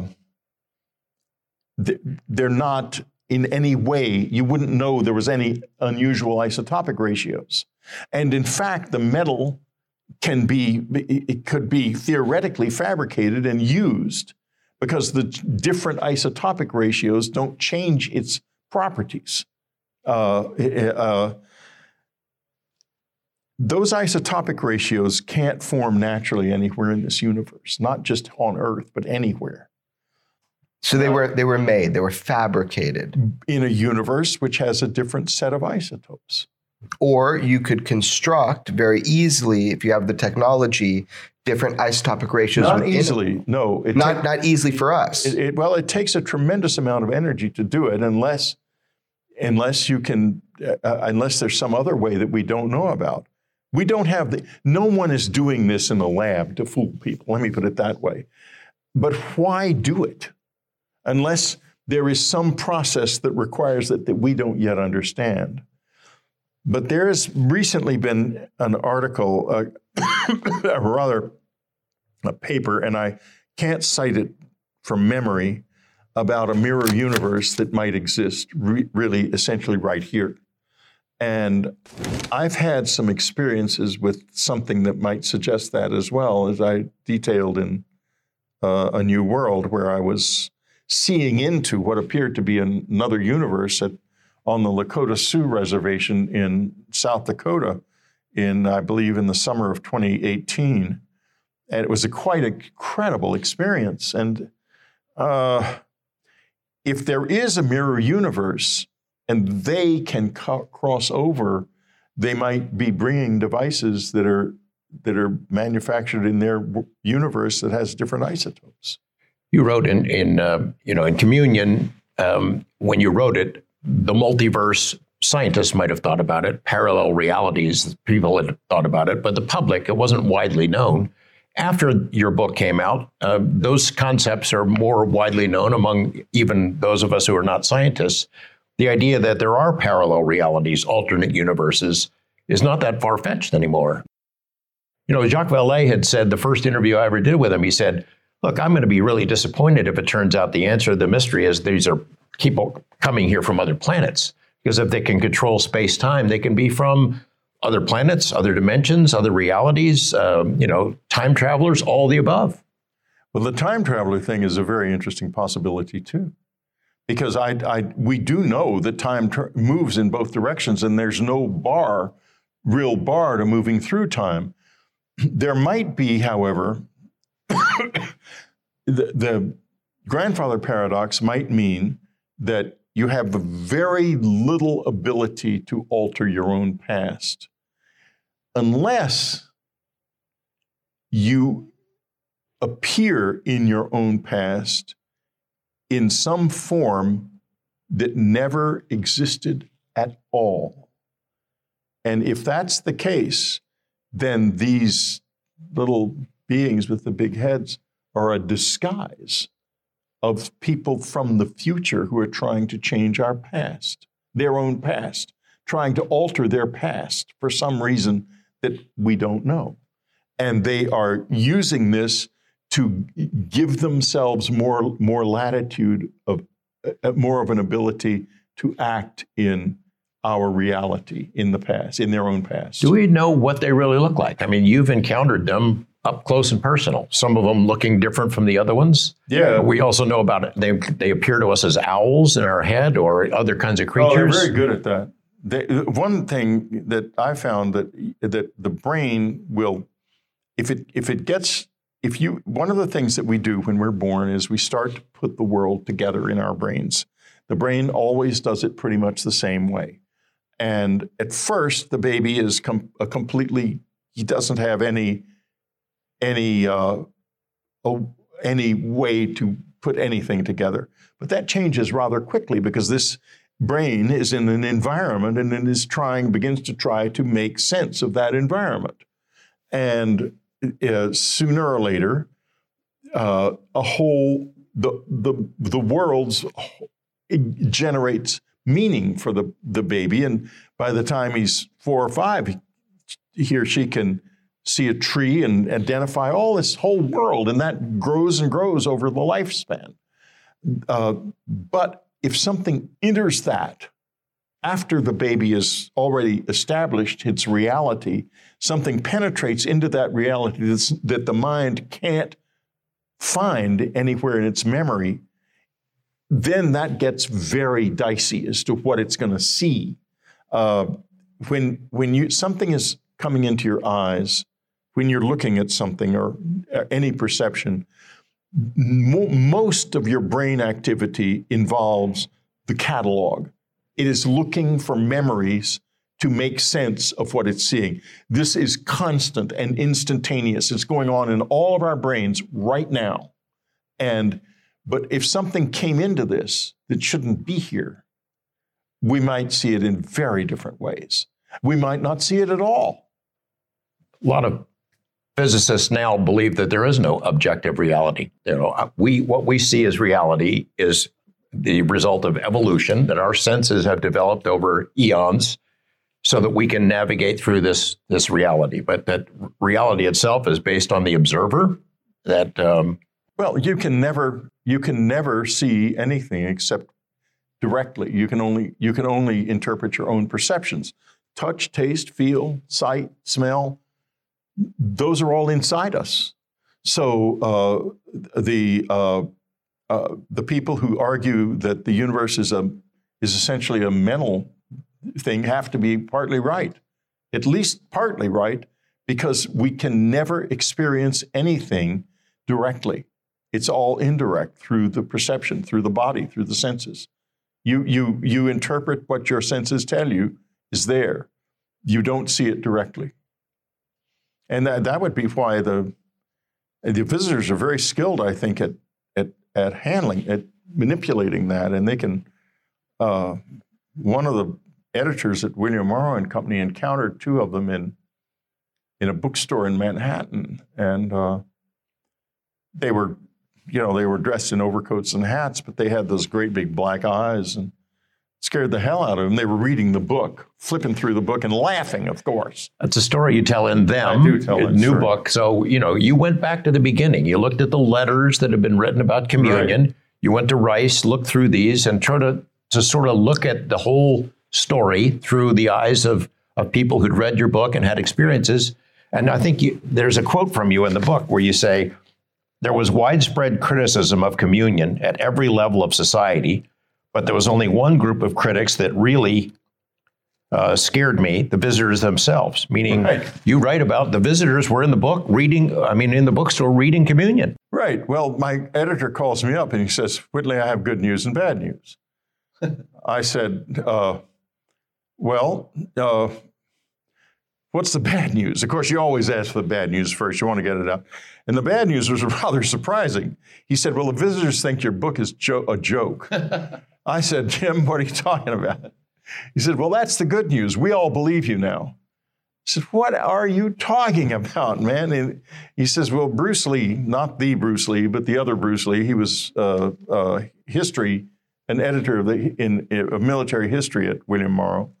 they're not in any way, you wouldn't know there was any unusual isotopic ratios. And in fact, the metal can be, it could be theoretically fabricated and used because the different isotopic ratios don't change its properties. Uh, uh, Those isotopic ratios can't form naturally anywhere in this universe, not just on Earth, but anywhere. So they were they were made, they were fabricated. In a universe which has a different set of isotopes. Or you could construct very easily, if you have the technology, different isotopic ratios. Not easily, no. It not, ta- not easily for us. It, it, well, it takes a tremendous amount of energy to do it unless, unless you can, uh, unless there's some other way that we don't know about. We don't have the, no one is doing this in the lab to fool people. Let me put it that way. But why do it? Unless there is some process that requires it that we don't yet understand. But there has recently been an article, uh, or rather a paper, and I can't cite it from memory, about a mirror universe that might exist re- really essentially right here. And I've had some experiences with something that might suggest that as well, as I detailed in uh, A New World, where I was seeing into what appeared to be an, another universe at, on the Lakota Sioux Reservation in South Dakota in, I believe, in the summer of twenty eighteen. And it was a quite incredible experience. And uh, if there is a mirror universe, and they can co- cross over, they might be bringing devices that are that are manufactured in their w- universe that has different isotopes. You wrote in in uh, you know in Communion um, when you wrote it, the multiverse scientists might have thought about it, parallel realities people had thought about it, but the public, it wasn't widely known. After your book came out, uh, those concepts are more widely known among even those of us who are not scientists. The idea that there are parallel realities, alternate universes, is not that far-fetched anymore. You know, Jacques Vallée had said, the first interview I ever did with him, he said, look, I'm going to be really disappointed if it turns out the answer to the mystery is these are people coming here from other planets. Because if they can control space-time, they can be from other planets, other dimensions, other realities, um, you know, time travelers, all the above. Well, the time traveler thing is a very interesting possibility, too. because I, I, we do know that time tr- moves in both directions, and there's no bar, real bar to moving through time. There might be, however, the, the grandfather paradox might mean that you have very little ability to alter your own past unless you appear in your own past in some form that never existed at all. And if that's the case, then these little beings with the big heads are a disguise of people from the future who are trying to change our past, their own past, trying to alter their past for some reason that we don't know. And they are using this to give themselves more, more latitude, of, uh, more of an ability to act in our reality in the past, in their own past. Do we know what they really look like? I mean, you've encountered them up close and personal, some of them looking different from the other ones. Yeah. We also know about it. They they appear to us as owls in our head or other kinds of creatures. Oh, they're very good at that. They, one thing that I found that that the brain will, if it if it gets, if you, one of the things that we do when we're born is we start to put the world together in our brains. The brain always does it pretty much the same way. And at first, the baby is com- a completely, he doesn't have any any uh, oh, any way to put anything together. But that changes rather quickly because this brain is in an environment and it is trying, begins to try to make sense of that environment. And uh, sooner or later, uh, a whole, the, the, the world's it generates meaning for the, the baby. And by the time he's four or five, he or she can see a tree and identify all this whole world, and that grows and grows over the lifespan. Uh, but if something enters that, after the baby has already established its reality, something penetrates into that reality that's, that the mind can't find anywhere in its memory, then that gets very dicey as to what it's going to see. Uh, when when you something is coming into your eyes, when you're looking at something or any perception, mo- most of your brain activity involves the catalog. It is looking for memories to make sense of what it's seeing. This is constant and instantaneous. It's going on in all of our brains right now. And But if something came into this that shouldn't be here, we might see it in very different ways. We might not see it at all. A lot of physicists now believe that there is no objective reality. You know, we what we see as reality is the result of evolution, that our senses have developed over eons so that we can navigate through this, this reality. But that reality itself is based on the observer, that... Um, Well, you can never you can never see anything except directly. You can only you can only interpret your own perceptions. Touch, taste, feel, sight, smell. Those are all inside us. So uh, the uh, uh, the people who argue that the universe is a is essentially a mental thing have to be partly right, at least partly right, because we can never experience anything directly. It's all indirect through the perception, through the body, through the senses. You you you interpret what your senses tell you is there. You don't see it directly. And that, that would be why the the visitors are very skilled, I think, at at at handling, at manipulating that. And they can, uh, one of the editors at William Morrow and Company encountered two of them in in a bookstore in Manhattan. And uh, they were You know, they were dressed in overcoats and hats, but they had those great big black eyes and scared the hell out of them. They were reading the book, flipping through the book and laughing, of course. That's a story you tell in Them. I do tell it. New book. So, you know, you went back to the beginning. You looked at the letters that had been written about Communion. Right. You went to Rice, looked through these and tried to, to sort of look at the whole story through the eyes of, of people who'd read your book and had experiences. And I think you, there's a quote from you in the book where you say, "There was widespread criticism of Communion at every level of society, But there was only one group of critics that really uh, scared me, the visitors themselves, meaning right. you write about the visitors were in the book reading, I mean, in the bookstore reading Communion. Right. Well, my editor calls me up and he says, Whitley, I have good news and bad news. I said, uh, well, uh, what's the bad news? Of course, you always ask for the bad news first. You want to get it out. And the bad news was rather surprising. He said, well, the visitors think your book is jo- a joke. I said, Jim, what are you talking about? He said, well, that's the good news. We all believe you now. I said, what are you talking about, man? And he says, well, Bruce Lee, not the Bruce Lee, but the other Bruce Lee, he was uh, uh, history, an editor of, the, in, of military history at William Morrow,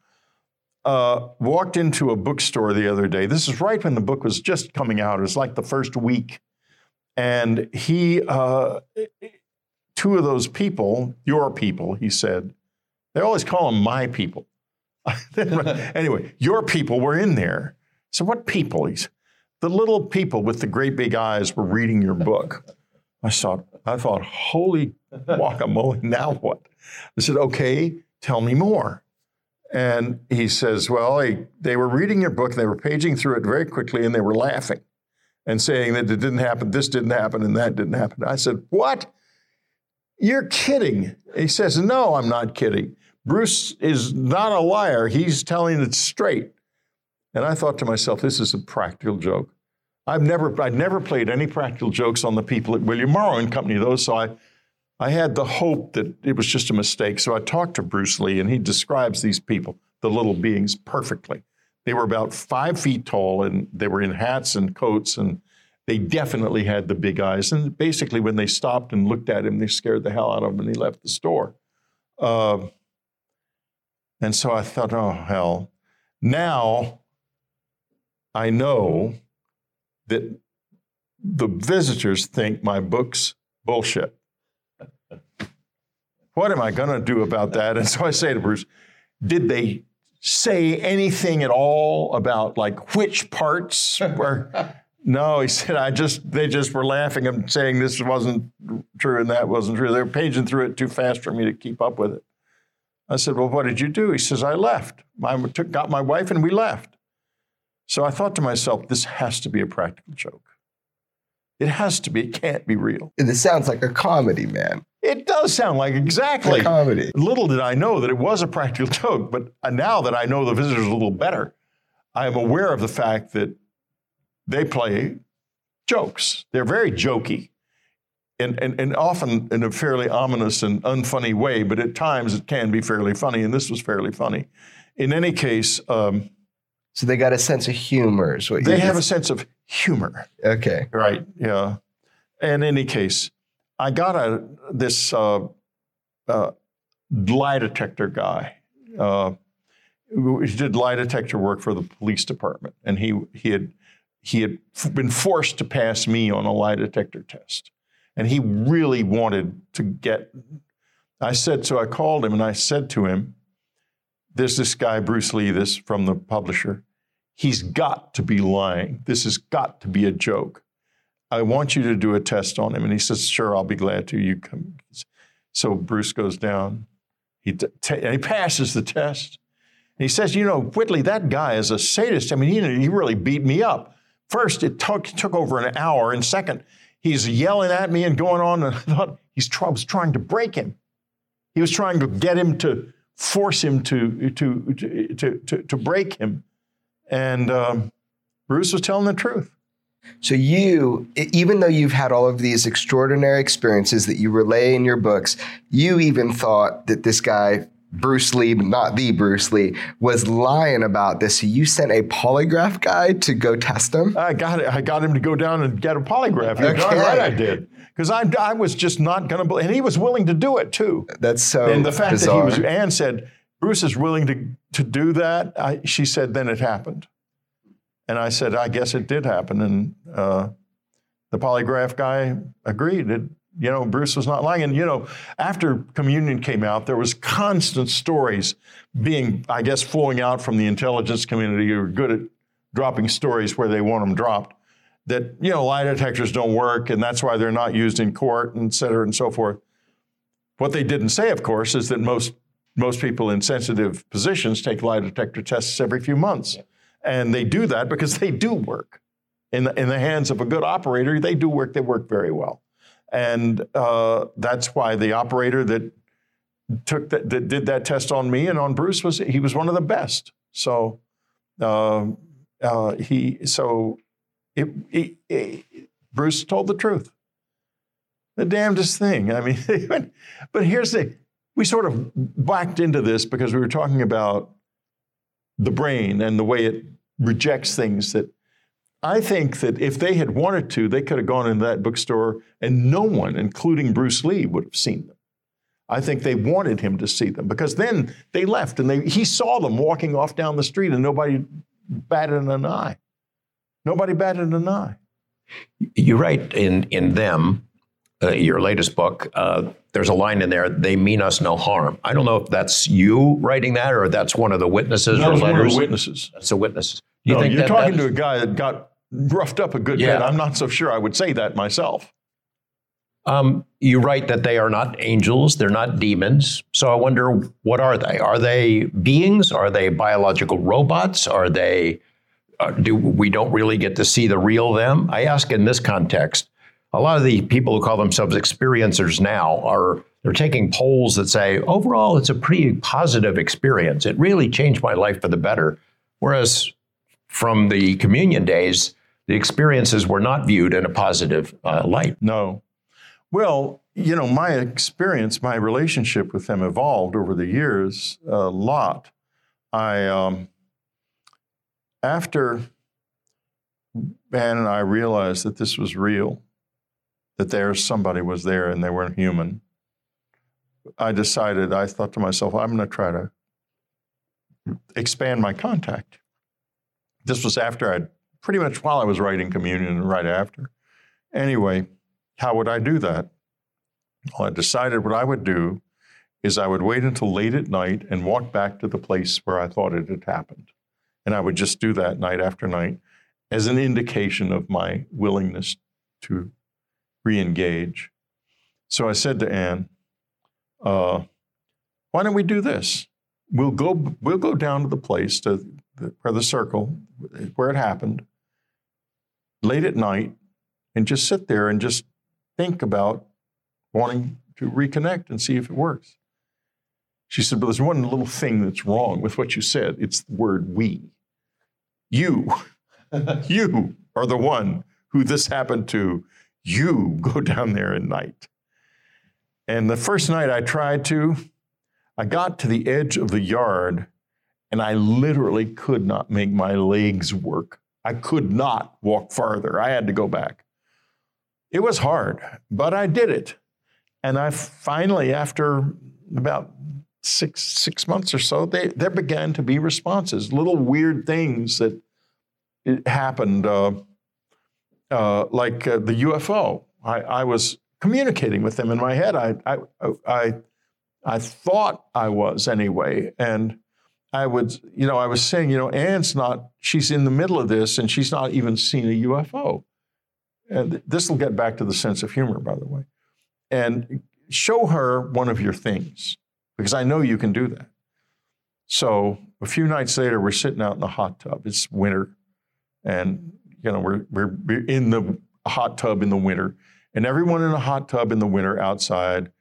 uh, walked into a bookstore the other day. This is right when the book was just coming out. It was like the first week. And he, uh, two of those people, your people, he said, they always call them my people. Anyway, your people were in there. So what people? He's, the little people with the great big eyes were reading your book. I thought, I thought, holy guacamole, now what? I said, okay, tell me more. And he says, well, I, they were reading your book, they were paging through it very quickly, and they were laughing and saying that it didn't happen, this didn't happen, and that didn't happen. I said, what? You're kidding. He says, no, I'm not kidding. Bruce is not a liar. He's telling it straight. And I thought to myself, this is a practical joke. I've never, I'd never played any practical jokes on the people at William Morrow and Company, though, so I, I had the hope that it was just a mistake. So I talked to Bruce Lee, and he describes these people, the little beings, perfectly. They were about five feet tall, and they were in hats and coats, and they definitely had the big eyes. And basically, when they stopped and looked at him, they scared the hell out of him, and he left the store. Uh, and so I thought, oh, hell. Now I know that the visitors think my book's bullshit. What am I going to do about that? And so I say to Bruce, did they say anything at all about like which parts were? No, he said, I just, they just were laughing and saying this wasn't true and that wasn't true. They were paging through it too fast for me to keep up with it. I said, well, what did you do? He says, I left. I took, got my wife and we left. So I thought to myself, this has to be a practical joke. It has to be. It can't be real. And it sounds like a comedy, man. It does sound like exactly. A comedy. Little did I know that it was a practical joke, but now that I know the visitors a little better, I am aware of the fact that they play jokes. They're very jokey and, and, and often in a fairly ominous and unfunny way, but at times it can be fairly funny, and this was fairly funny. In any case... Um, So they got a sense of humor. Is what they have just... a sense of humor. Okay. Right. Yeah. And in any case, I got a this uh, uh, lie detector guy. Uh, he did lie detector work for the police department, and he he had he had been forced to pass me on a lie detector test, and he really wanted to get. I said so. I called him and I said to him, "There's this guy Bruce Lee, this from the publisher. He's got to be lying. This has got to be a joke. I want you to do a test on him." And he says, sure, I'll be glad to. You come. So Bruce goes down. He, t- t- and he passes the test. And he says, you know, Whitley, that guy is a sadist. I mean, he, he really beat me up. First, it took, took over an hour. And second, he's yelling at me and going on. And I thought, he's tr- I was trying to break him. He was trying to get him to force him to, to, to, to, to, to break him. And um, Bruce was telling the truth. So you, even though you've had all of these extraordinary experiences that you relay in your books, you even thought that this guy, Bruce Lee, but not the Bruce Lee, was lying about this. So you sent a polygraph guy to go test him? I got it. I got him to go down and get a polygraph. You're darn right I did. Because I, I was just not going to believe. And he was willing to do it, too. That's so bizarre. And the fact bizarre. that he was, Ann said, Bruce is willing to, to do that. I, she said, then it happened. And I said, I guess it did happen. And uh, the polygraph guy agreed. It, you know, Bruce was not lying. And, you know, after Communion came out, there was constant stories being, I guess, flowing out from the intelligence community who are good at dropping stories where they want them dropped, that, you know, lie detectors don't work, and that's why they're not used in court, and et cetera, and so forth. What they didn't say, of course, is that most most people in sensitive positions take lie detector tests every few months. Yeah. And they do that because they do work. In the, in the hands of a good operator, they do work. They work very well. And uh, that's why the operator that took that, that did that test on me and on Bruce was, he was one of the best. So uh, uh, he, so it, it, it, Bruce told the truth. The damnedest thing. I mean, but here's the, we sort of backed into this because we were talking about the brain and the way it rejects things that I think that if they had wanted to, they could have gone into that bookstore and no one, including Bruce Lee, would have seen them. I think they wanted him to see them because then they left and they, he saw them walking off down the street and nobody batted an eye. Nobody batted an eye. You write in, in Them, uh, your latest book, uh, there's a line in there, they mean us no harm. I don't know if that's you writing that or that's one of the witnesses. That or was letters. One of the witnesses. That's a witness. You no, think you're that, talking to a guy that got roughed up a good yeah. bit. I'm not so sure I would say that myself. Um, you write that they are not angels. They're not demons. So I wonder, what are they? Are they beings? Are they biological robots? Are they, uh, do we don't really get to see the real them? I ask in this context, a lot of the people who call themselves experiencers now are, they're taking polls that say, overall, it's a pretty positive experience. It really changed my life for the better. Whereas from the Communion days, the experiences were not viewed in a positive uh, light. No. Well, you know, my experience, my relationship with them evolved over the years a lot. I, um, after Ann and I realized that this was real, that there somebody was there and they weren't human, I decided, I thought to myself, I'm going to try to expand my contact. This was after I'd pretty much while I was writing Communion and right after. Anyway, how would I do that? Well, I decided what I would do is I would wait until late at night and walk back to the place where I thought it had happened. And I would just do that night after night as an indication of my willingness to re-engage. So I said to Ann, uh, why don't we do this? We'll go, we'll go down to the place to where the circle, where it happened, late at night, and just sit there and just think about wanting to reconnect and see if it works. She said, but there's one little thing that's wrong with what you said. It's the word we. You, you are the one who this happened to. You go down there at night. And the first night I tried to, I got to the edge of the yard and I literally could not make my legs work. I could not walk farther. I had to go back. It was hard, but I did it. And I finally, after about six six months or so, they, there began to be responses, little weird things that it happened, uh, uh, like uh, the U F O. I, I was communicating with them in my head. I I I, I thought I was anyway, and I would, you know, I was saying, you know, Ann's not, she's in the middle of this and she's not even seen a U F O. And this will get back to the sense of humor, by the way. And show her one of your things, because I know you can do that. So a few nights later, we're sitting out in the hot tub. It's winter and, you know, we're, we're, we're in the hot tub in the winter and everyone in a hot tub in the winter outside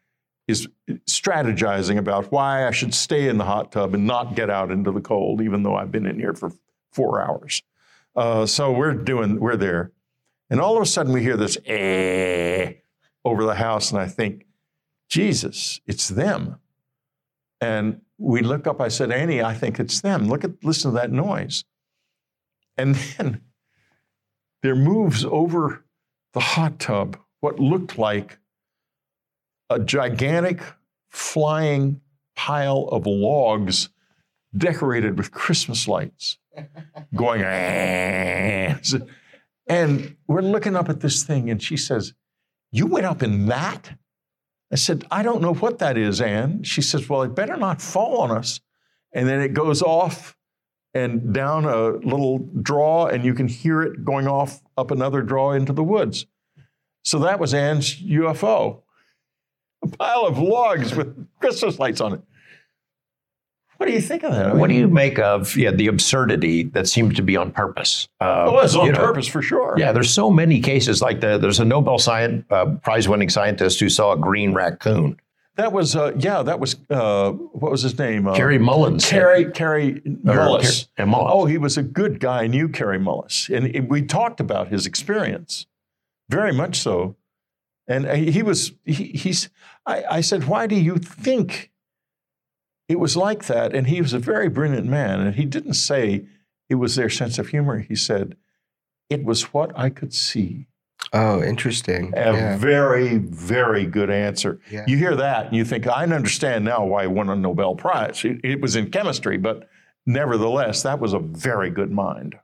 is strategizing about why I should stay in the hot tub and not get out into the cold, even though I've been in here for four hours. Uh, so we're doing, we're there. And all of a sudden we hear this eh over the house. And I think, Jesus, it's them. And we look up, I said, Annie, I think it's them. Look at, listen to that noise. And then there moves over the hot tub what looked like a gigantic flying pile of logs decorated with Christmas lights going, and we're looking up at this thing. And she says, you went up in that? I said, I don't know what that is, Ann. She says, well, it better not fall on us. And then it goes off and down a little draw and you can hear it going off up another draw into the woods. So that was Ann's U F O. pile of logs with Christmas lights on it. What do you think of that? I mean, what do you make of yeah, the absurdity that seems to be on purpose? Uh, oh, it's on purpose know, for sure. Yeah, there's so many cases like that. There's a Nobel science, uh, Prize-winning scientist who saw a green raccoon. That was, uh, yeah, that was, uh, what was his name? Uh, Kary Mullis. Kary, Kary Mullis. Uh, Kary Mullis. Oh, he was a good guy. I knew Kary Mullis. And, and we talked about his experience, very much so. And he was, he, he's, I, I said, why do you think it was like that? And he was a very brilliant man. And he didn't say it was their sense of humor. He said, it was what I could see. Oh, interesting. A yeah. very, very good answer. Yeah. You hear that and you think, I understand now why he won a Nobel Prize. It, it was in chemistry, but nevertheless, that was a very good mind.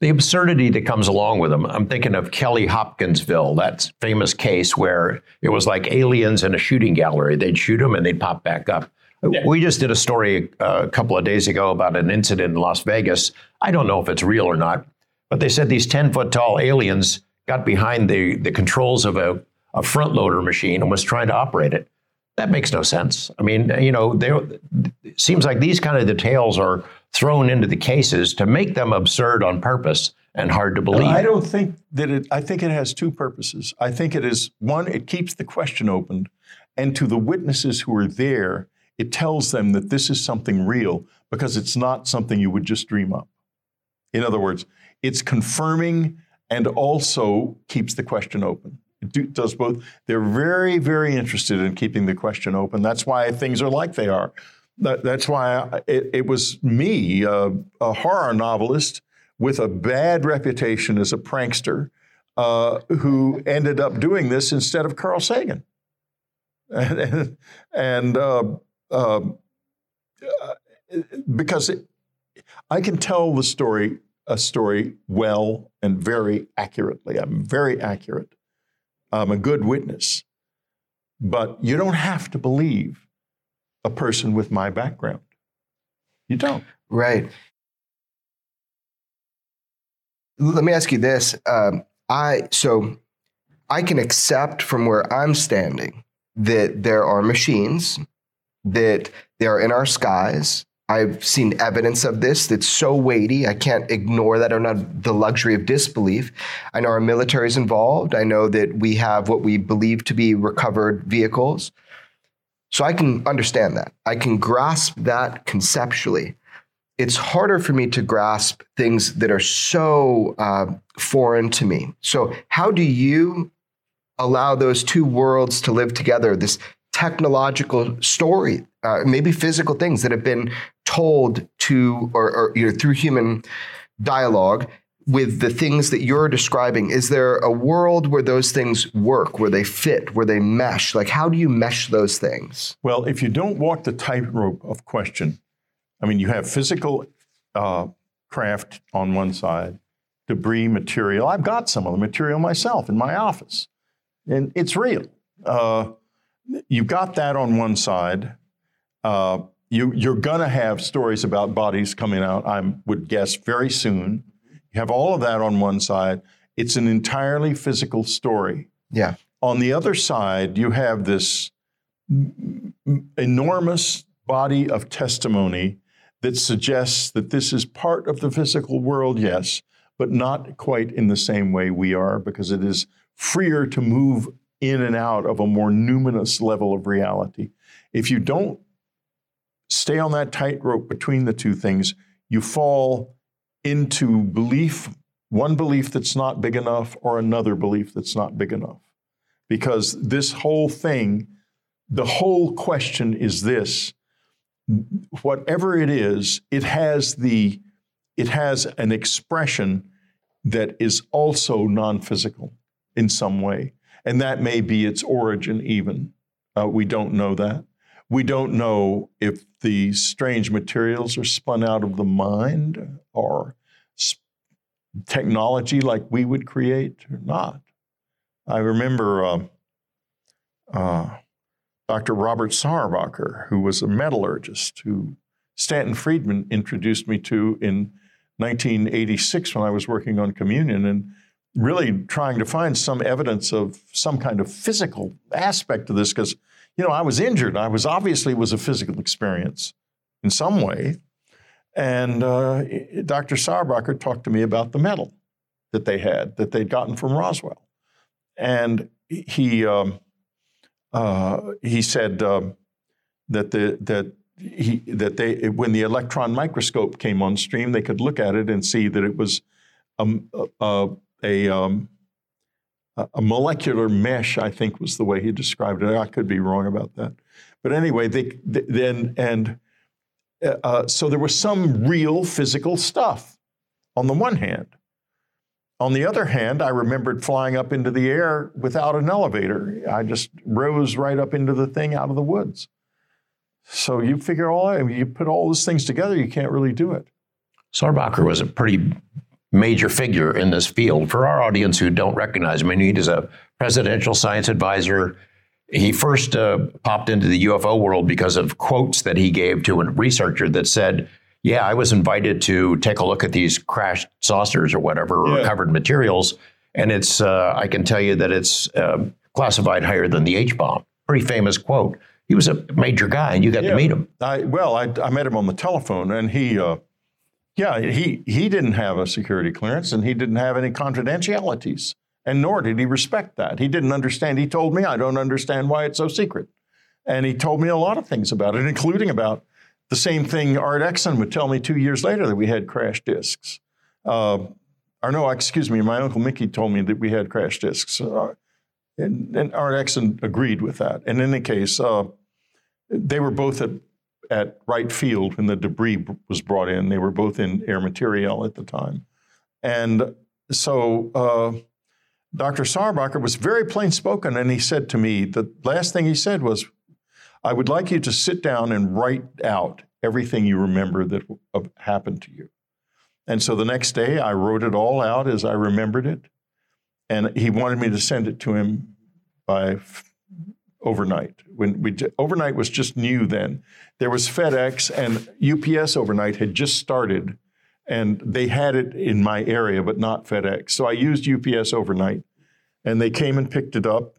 The absurdity that comes along with them. I'm thinking of Kelly Hopkinsville, that famous case where it was like aliens in a shooting gallery. They'd shoot them and they'd pop back up. Yeah. We just did a story a couple of days ago about an incident in Las Vegas. I don't know if it's real or not, but they said these ten-foot tall aliens got behind the, the controls of a, a front loader machine and was trying to operate it. That makes no sense. I mean, you know, they, it seems like these kind of details are thrown into the cases to make them absurd on purpose and hard to believe. I don't think that it, I think it has two purposes. I think it is, one, it keeps the question open, and to the witnesses who are there, it tells them that this is something real because it's not something you would just dream up. In other words, it's confirming and also keeps the question open. It do, does both. They're very, very interested in keeping the question open. That's why things are like they are. That, that's why I, it, it was me, uh, a horror novelist with a bad reputation as a prankster, uh, who ended up doing this instead of Carl Sagan. And, and uh, uh, because it, I can tell the story a story well and very accurately. I'm very accurate. I'm a good witness. But you don't have to believe a person with my background. You don't. Right. Let me ask you this. Um, I so I can accept from where I'm standing that there are machines, that they are in our skies. I've seen evidence of this that's so weighty. I can't ignore that. I don't have the luxury of disbelief. I know our military is involved. I know that we have what we believe to be recovered vehicles. So I can understand that. I can grasp that conceptually. It's harder for me to grasp things that are so uh, foreign to me. So how do you allow those two worlds to live together? This technological story, uh, maybe physical things that have been told to, or, or you know, through human dialogue with the things that you're describing. Is there a world where those things work, where they fit, where they mesh? Like, how do you mesh those things? Well, if you don't walk the tightrope of question, I mean, you have physical uh, craft on one side, debris material. I've got some of the material myself in my office, and it's real. Uh, You've got that on one side. Uh, you, you're going to have stories about bodies coming out, I would guess, very soon. You have all of that on one side. It's an entirely physical story. Yeah. On the other side, you have this enormous body of testimony that suggests that this is part of the physical world, yes, but not quite in the same way we are, because it is freer to move in and out of a more numinous level of reality. If you don't stay on that tightrope between the two things, you fall into belief, one belief that's not big enough or another belief that's not big enough. Because this whole thing, the whole question is this: whatever it is, it has the, it has an expression that is also non-physical in some way. And that may be its origin even. Uh, we don't know that. We don't know if the strange materials are spun out of the mind or sp- technology like we would create or not. I remember uh, uh, Doctor Robert Sauerbacher, who was a metallurgist, who Stanton Friedman introduced me to in nineteen eighty-six when I was working on Communion, and really trying to find some evidence of some kind of physical aspect of this, because, you know, I was injured. I was obviously was a physical experience in some way. And uh, Doctor Sauerbacher talked to me about the medal that they had, that they'd gotten from Roswell. And he um, uh, he said um, that the that he that they when the electron microscope came on stream, they could look at it and see that it was um, uh, a um, a molecular mesh, I think was the way he described it. I could be wrong about that, but anyway, they, they then and. Uh, so there was some real physical stuff on the one hand. On the other hand, I remembered flying up into the air without an elevator. I just rose right up into the thing out of the woods. So you figure all, I mean, you put all those things together, you can't really do it. Sauerbacher was a pretty major figure in this field. For our audience who don't recognize him, I mean, he's a presidential science advisor. He first uh, popped into the U F O world because of quotes that he gave to a researcher that said, yeah, I was invited to take a look at these crashed saucers or whatever, yeah. or recovered materials. And it's, uh, I can tell you that it's uh, classified higher than the H-bomb. Pretty famous quote. He was a major guy and you got yeah. to meet him. I, well, I, I met him on the telephone and he, uh, yeah, he, he didn't have a security clearance and he didn't have any confidentialities. And nor did he respect that. He didn't understand. He told me, I don't understand why it's so secret. And he told me a lot of things about it, including about the same thing Art Exon would tell me two years later that we had crash discs. Uh, or no, excuse me, my Uncle Mickey told me that we had crash discs. Uh, and, and Art Exon agreed with that. And in any case, uh, they were both at, at right field when the debris was brought in. They were both in air materiel at the time. And so... Uh, Doctor Sauerbacher was very plain-spoken, and he said to me, the last thing he said was, I would like you to sit down and write out everything you remember that happened to you. And so the next day, I wrote it all out as I remembered it, and he wanted me to send it to him by overnight. When we overnight was just new then. There was FedEx, and U P S overnight had just started. And they had it in my area, but not FedEx. So I used U P S overnight. And they came and picked it up.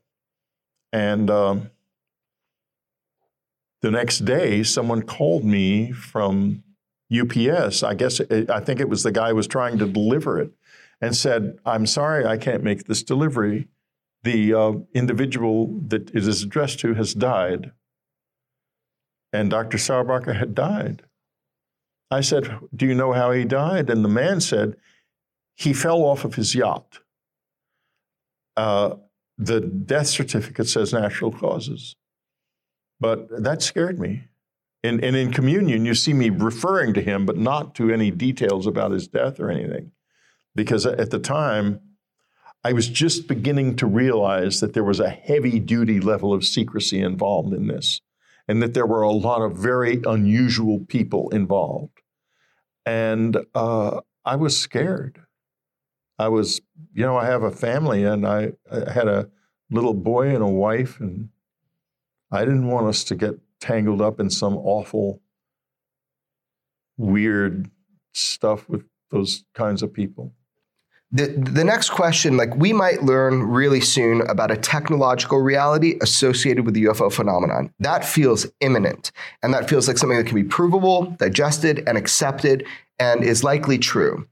And um, the next day, someone called me from U P S. I guess, it, I think it was the guy who was trying to deliver it and said, I'm sorry, I can't make this delivery. The uh, individual that it is addressed to has died. And Doctor Sauerbacher had died. I said, do you know how he died? And the man said, he fell off of his yacht. Uh, the death certificate says natural causes. But that scared me. And, and in Communion, you see me referring to him, but not to any details about his death or anything. Because at the time, I was just beginning to realize that there was a heavy-duty level of secrecy involved in this, and that there were a lot of very unusual people involved. And uh, I was scared. I was, you know, I have a family and I, I had a little boy and a wife, and I didn't want us to get tangled up in some awful, weird stuff with those kinds of people. The, the next question, like we might learn really soon about a technological reality associated with the U F O phenomenon. That feels imminent. And that feels like something that can be provable, digested, and accepted, and is likely true.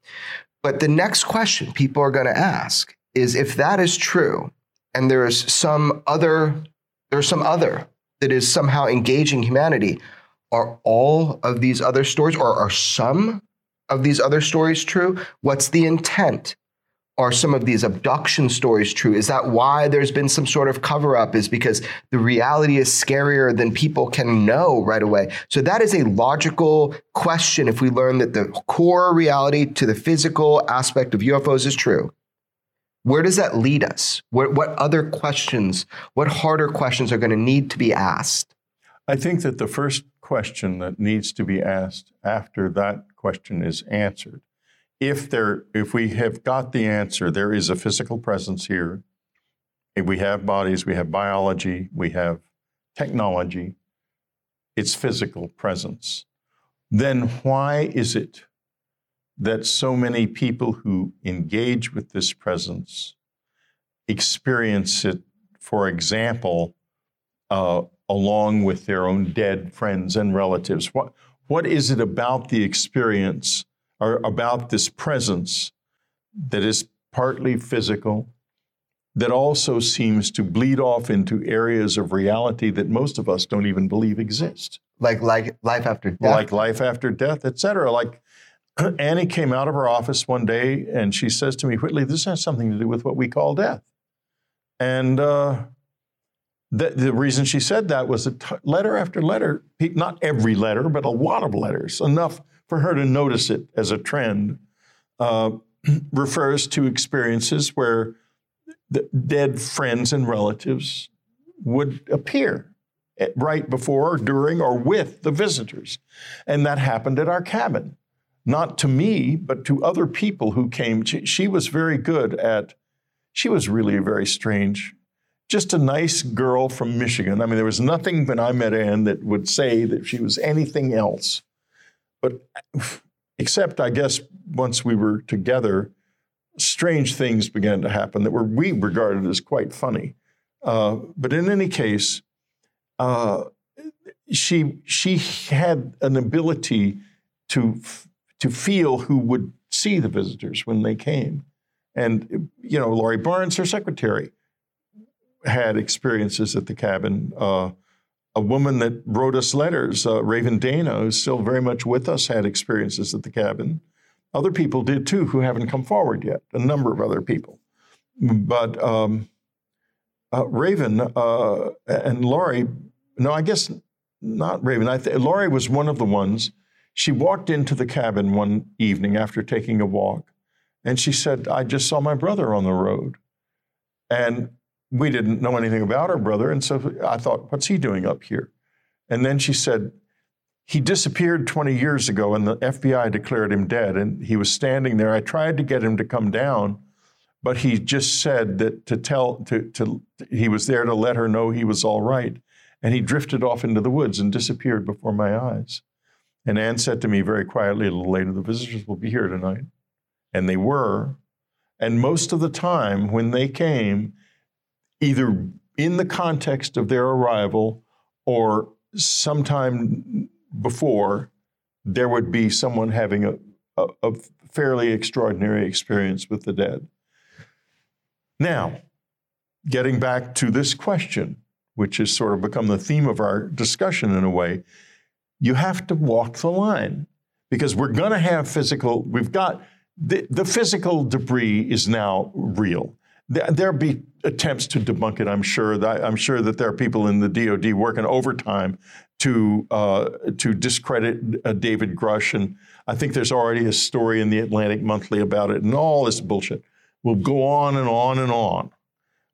But the next question people are going to ask is, if that is true, and there is some other, there's some other that is somehow engaging humanity, are all of these other stories, or are some of these other stories true? What's the intent? Are some of these abduction stories true? Is that why there's been some sort of cover-up, is because the reality is scarier than people can know right away? So that is a logical question if we learn that the core reality to the physical aspect of U F Os is true. Where does that lead us? What, what other questions, what harder questions are going to need to be asked? I think that the first question that needs to be asked after that question is answered, If there, if we have got the answer, there is a physical presence here. If we have bodies, we have biology, we have technology. It's physical presence. Then why is it that so many people who engage with this presence experience it? For example, uh, along with their own dead friends and relatives? What what is it about the experience or about this presence that is partly physical, that also seems to bleed off into areas of reality that most of us don't even believe exist? Like, like life after death. Like life after death, et cetera. Like Annie came out of her office one day and she says to me, "Whitley, this has something to do with what we call death." And uh, the, the reason she said that was that t- letter after letter, not every letter, but a lot of letters, enough for her to notice it as a trend, uh, refers to experiences where the dead friends and relatives would appear at, right before or during or with the visitors. And that happened at our cabin, not to me, but to other people who came. She, she was very good at, she was really a very strange, just a nice girl from Michigan. I mean, there was nothing when I met Ann that would say that she was anything else. But except, I guess, once we were together, strange things began to happen that were we regarded as quite funny. Uh, but in any case, uh, she she had an ability to f- to feel who would see the visitors when they came. And, you know, Laurie Burns, her secretary, had experiences at the cabin. Uh, a woman that wrote us letters, uh, Raven Dana, who's still very much with us, had experiences at the cabin. Other people did, too, who haven't come forward yet, a number of other people. But um, uh, Raven uh, and Laurie, no, I guess not Raven. I th- Laurie was one of the ones. She walked into the cabin one evening after taking a walk, and she said, "I just saw my brother on the road." And we didn't know anything about her brother, and so I thought, what's he doing up here? And then she said, "He disappeared twenty years ago and the F B I declared him dead, and he was standing there. I tried to get him to come down, but he just said that to tell, to, to he was there to let her know he was all right. And he drifted off into the woods and disappeared before my eyes." And Ann said to me very quietly a little later, "The visitors will be here tonight." And they were. And most of the time when they came, either in the context of their arrival or sometime before, there would be someone having a, a, a fairly extraordinary experience with the dead. Now, getting back to this question, which has sort of become the theme of our discussion in a way, you have to walk the line, because we're going to have physical, we've got, the, the physical debris is now real. There'll be attempts to debunk it, I'm sure. I'm sure that there are people in the D O D working overtime to uh, to discredit uh, David Grush. And I think there's already a story in the Atlantic Monthly about it, and all this bullshit will go on and on and on.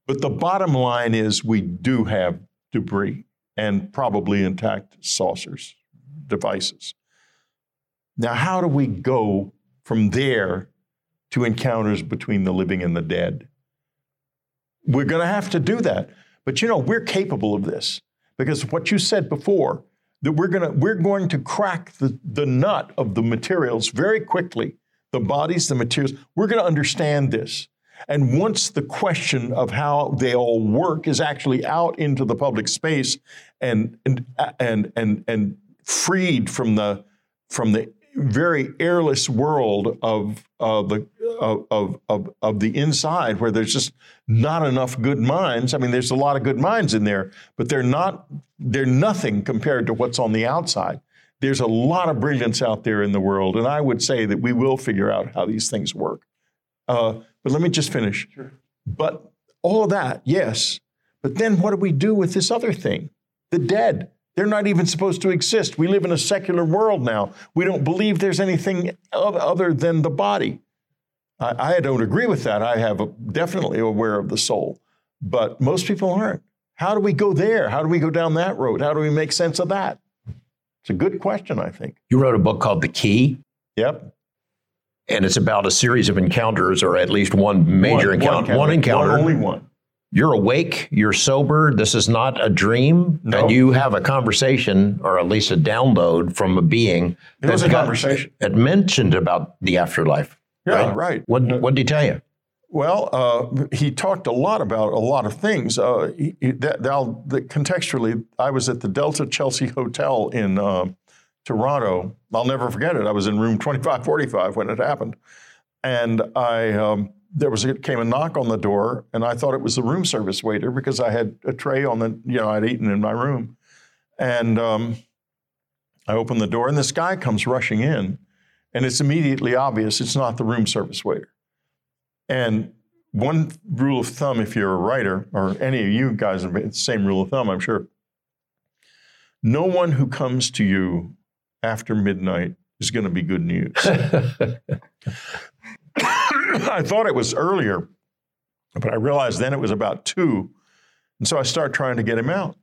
But the bottom line is we do have debris and probably intact saucers, devices. Now, how do we go from there to encounters between the living and the dead? We're going to have to do that. But, you know, we're capable of this, because what you said before, that we're going to we're going to crack the, the nut of the materials very quickly, the bodies, the materials. We're going to understand this. And once the question of how they all work is actually out into the public space and and and and, and freed from the from the very airless world of uh, the of, of of of the inside, where there's just not enough good minds. I mean, there's a lot of good minds in there, but they're not they're nothing compared to what's on the outside. There's a lot of brilliance out there in the world, and I would say that we will figure out how these things work. Uh, but let me just finish. Sure. But all of that, yes. But then, what do we do with this other thing, the dead? They're not even supposed to exist. We live in a secular world now. We don't believe there's anything other than the body. I, I don't agree with that. I have a, definitely aware of the soul, but most people aren't. How do we go there? How do we go down that road? How do we make sense of that? It's a good question, I think. You wrote a book called The Key. Yep. And it's about a series of encounters, or at least one major one, encounter. One, one encounter. One, only one. You're awake, you're sober, this is not a dream, no. And you have a conversation, or at least a download from a being. It was a got, conversation. It mentioned about the afterlife. Yeah, right. right. What, what did he tell you? Well, uh, he talked a lot about a lot of things. Uh, he, that, that, contextually, I was at the Delta Chelsea Hotel in uh, Toronto. I'll never forget it. I was in room twenty-five forty-five when it happened. And I um, there was it came a knock on the door, and I thought it was the room service waiter because I had a tray on the, you know, I'd eaten in my room. And um, I opened the door, and this guy comes rushing in, and it's immediately obvious it's not the room service waiter. And one rule of thumb, if you're a writer, or any of you guys, it's the same rule of thumb, I'm sure. No one who comes to you after midnight is going to be good news. I thought it was earlier, but I realized then it was about two. And so I started trying to get him out.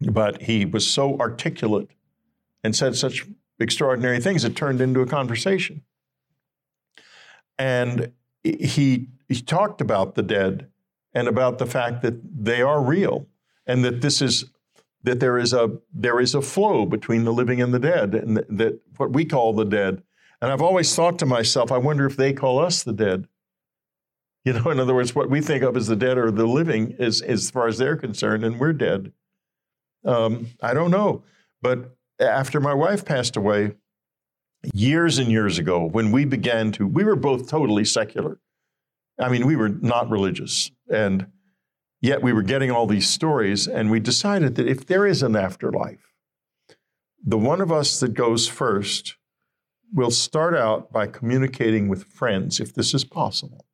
But he was so articulate and said such extraordinary things, it turned into a conversation. And he, he talked about the dead and about the fact that they are real and that this is that there is a there is a flow between the living and the dead, and that, that what we call the dead. And I've always thought to myself, I wonder if they call us the dead. You know, in other words, what we think of as the dead or the living is as far as they're concerned, and we're dead. Um, I don't know. But after my wife passed away, years and years ago, when we began to, we were both totally secular. I mean, we were not religious, and yet we were getting all these stories, and we decided that if there is an afterlife, the one of us that goes first will start out by communicating with friends, if this is possible.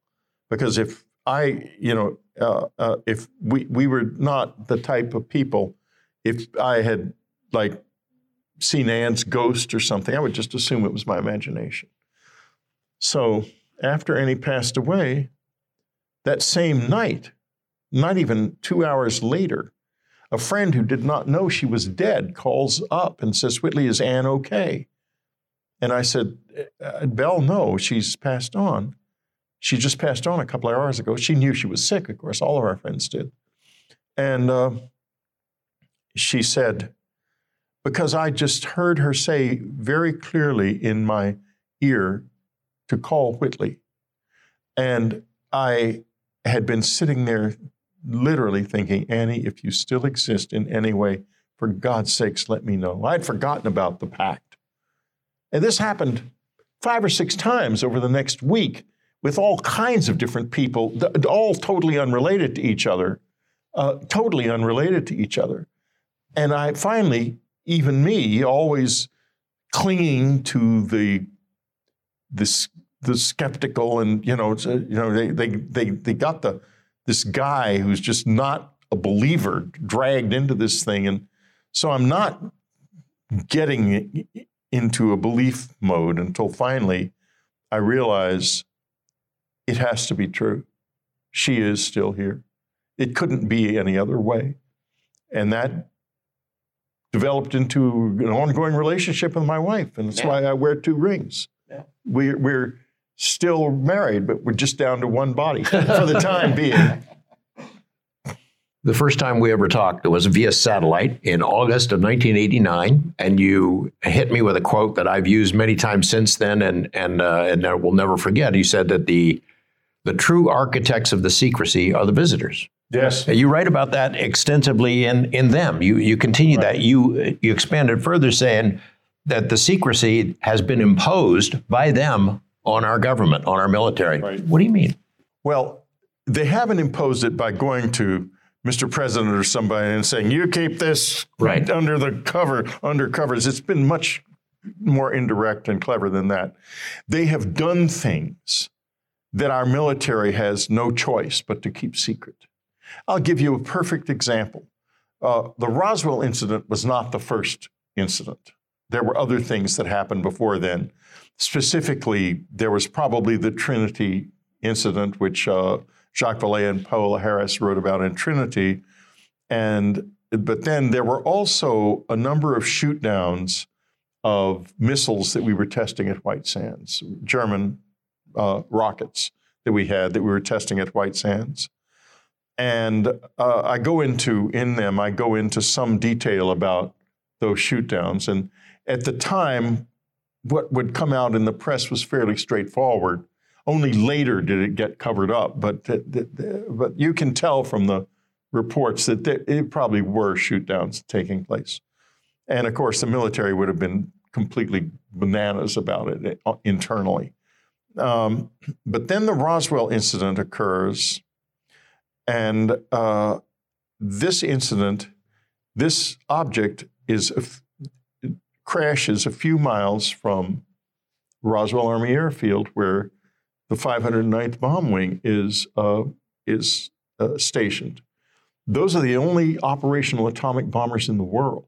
Because if I, you know, uh, uh, if we, we were not the type of people, if I had, like, seen Ann's ghost or something, I would just assume it was my imagination. So after Annie passed away, that same night, not even two hours later, a friend who did not know she was dead calls up and says, "Whitley, is Ann okay?" And I said, "Bell, no, she's passed on. She just passed on a couple of hours ago." She knew she was sick, of course. All of our friends did. And uh, she said, "Because I just heard her say very clearly in my ear to call Whitley." And I had been sitting there literally thinking, "Annie, if you still exist in any way, for God's sakes, let me know." I'd forgotten about the pact. And this happened five or six times over the next week with all kinds of different people, all totally unrelated to each other, uh, totally unrelated to each other. And I finally, even me, always clinging to the, the the skeptical, and you know, you know, they they they they got the this guy who's just not a believer dragged into this thing, and so I'm not getting into a belief mode until finally I realize it has to be true. She is still here. It couldn't be any other way, and that developed into an ongoing relationship with my wife, and that's yeah. why I wear two rings. Yeah. We're, we're still married, but we're just down to one body for the time being. The first time we ever talked was via satellite in August of nineteen eighty-nine, and you hit me with a quote that I've used many times since then, and and uh, and I will never forget. You said that the the true architects of the secrecy are the visitors. Yes. You write about that extensively in, in Them. You you continue right. that. You you expanded further, saying that the secrecy has been imposed by them on our government, on our military. Right. What do you mean? Well, they haven't imposed it by going to Mister President or somebody and saying, "You keep this right under the cover, under covers." It's been much more indirect and clever than that. They have done things that our military has no choice but to keep secret. I'll give you a perfect example. Uh, the Roswell incident was not the first incident. There were other things that happened before then. Specifically, there was probably the Trinity incident, which uh, Jacques Vallée and Paola Harris wrote about in Trinity. And but then there were also a number of shoot-downs of missiles that we were testing at White Sands, German uh, rockets that we had that we were testing at White Sands. And uh, I go into, in them, I go into some detail about those shoot-downs. And at the time, what would come out in the press was fairly straightforward. Only later did it get covered up, but but you can tell from the reports that there, it probably were shoot-downs taking place. And of course, the military would have been completely bananas about it internally. Um, but then the Roswell incident occurs, and uh, this incident, this object is a, crashes a few miles from Roswell Army Airfield, where the five hundred ninth Bomb Wing is uh, is uh, stationed. Those are the only operational atomic bombers in the world.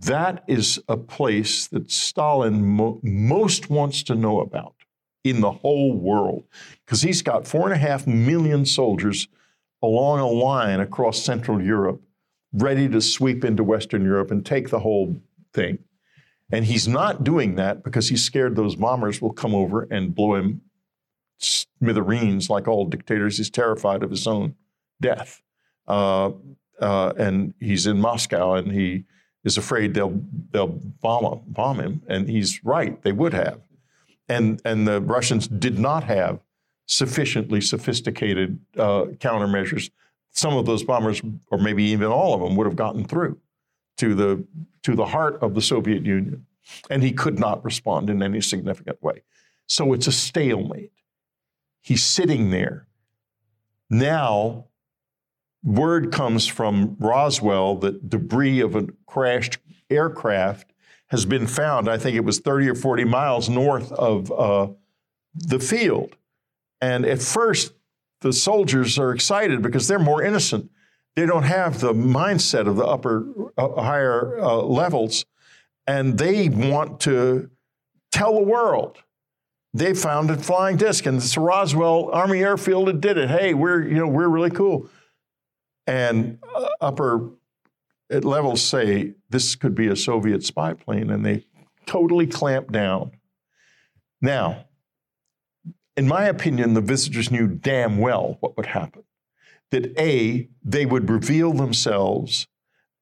That is a place that Stalin mo- most wants to know about in the whole world, because he's got four and a half million soldiers along a line across Central Europe, ready to sweep into Western Europe and take the whole thing. And he's not doing that because he's scared those bombers will come over and blow him smithereens. Like all dictators, he's terrified of his own death. Uh, uh, and he's in Moscow, and he is afraid they'll they'll bomb him, bomb him. And he's right; they would have. And and the Russians did not have sufficiently sophisticated uh, countermeasures. Some of those bombers, or maybe even all of them, would have gotten through to the to the heart of the Soviet Union, and he could not respond in any significant way. So it's a stalemate. He's sitting there. Now, word comes from Roswell that debris of a crashed aircraft has been found. I think it was thirty or forty miles north of uh, the field. And at first, the soldiers are excited because they're more innocent. They don't have the mindset of the upper, uh, higher uh, levels, and they want to tell the world they found a flying disc, and it's Roswell Army Airfield that did it. Hey, we're you know we're really cool. And uh, upper levels say this could be a Soviet spy plane, and they totally clamp down. Now, in my opinion, the visitors knew damn well what would happen. That A, they would reveal themselves,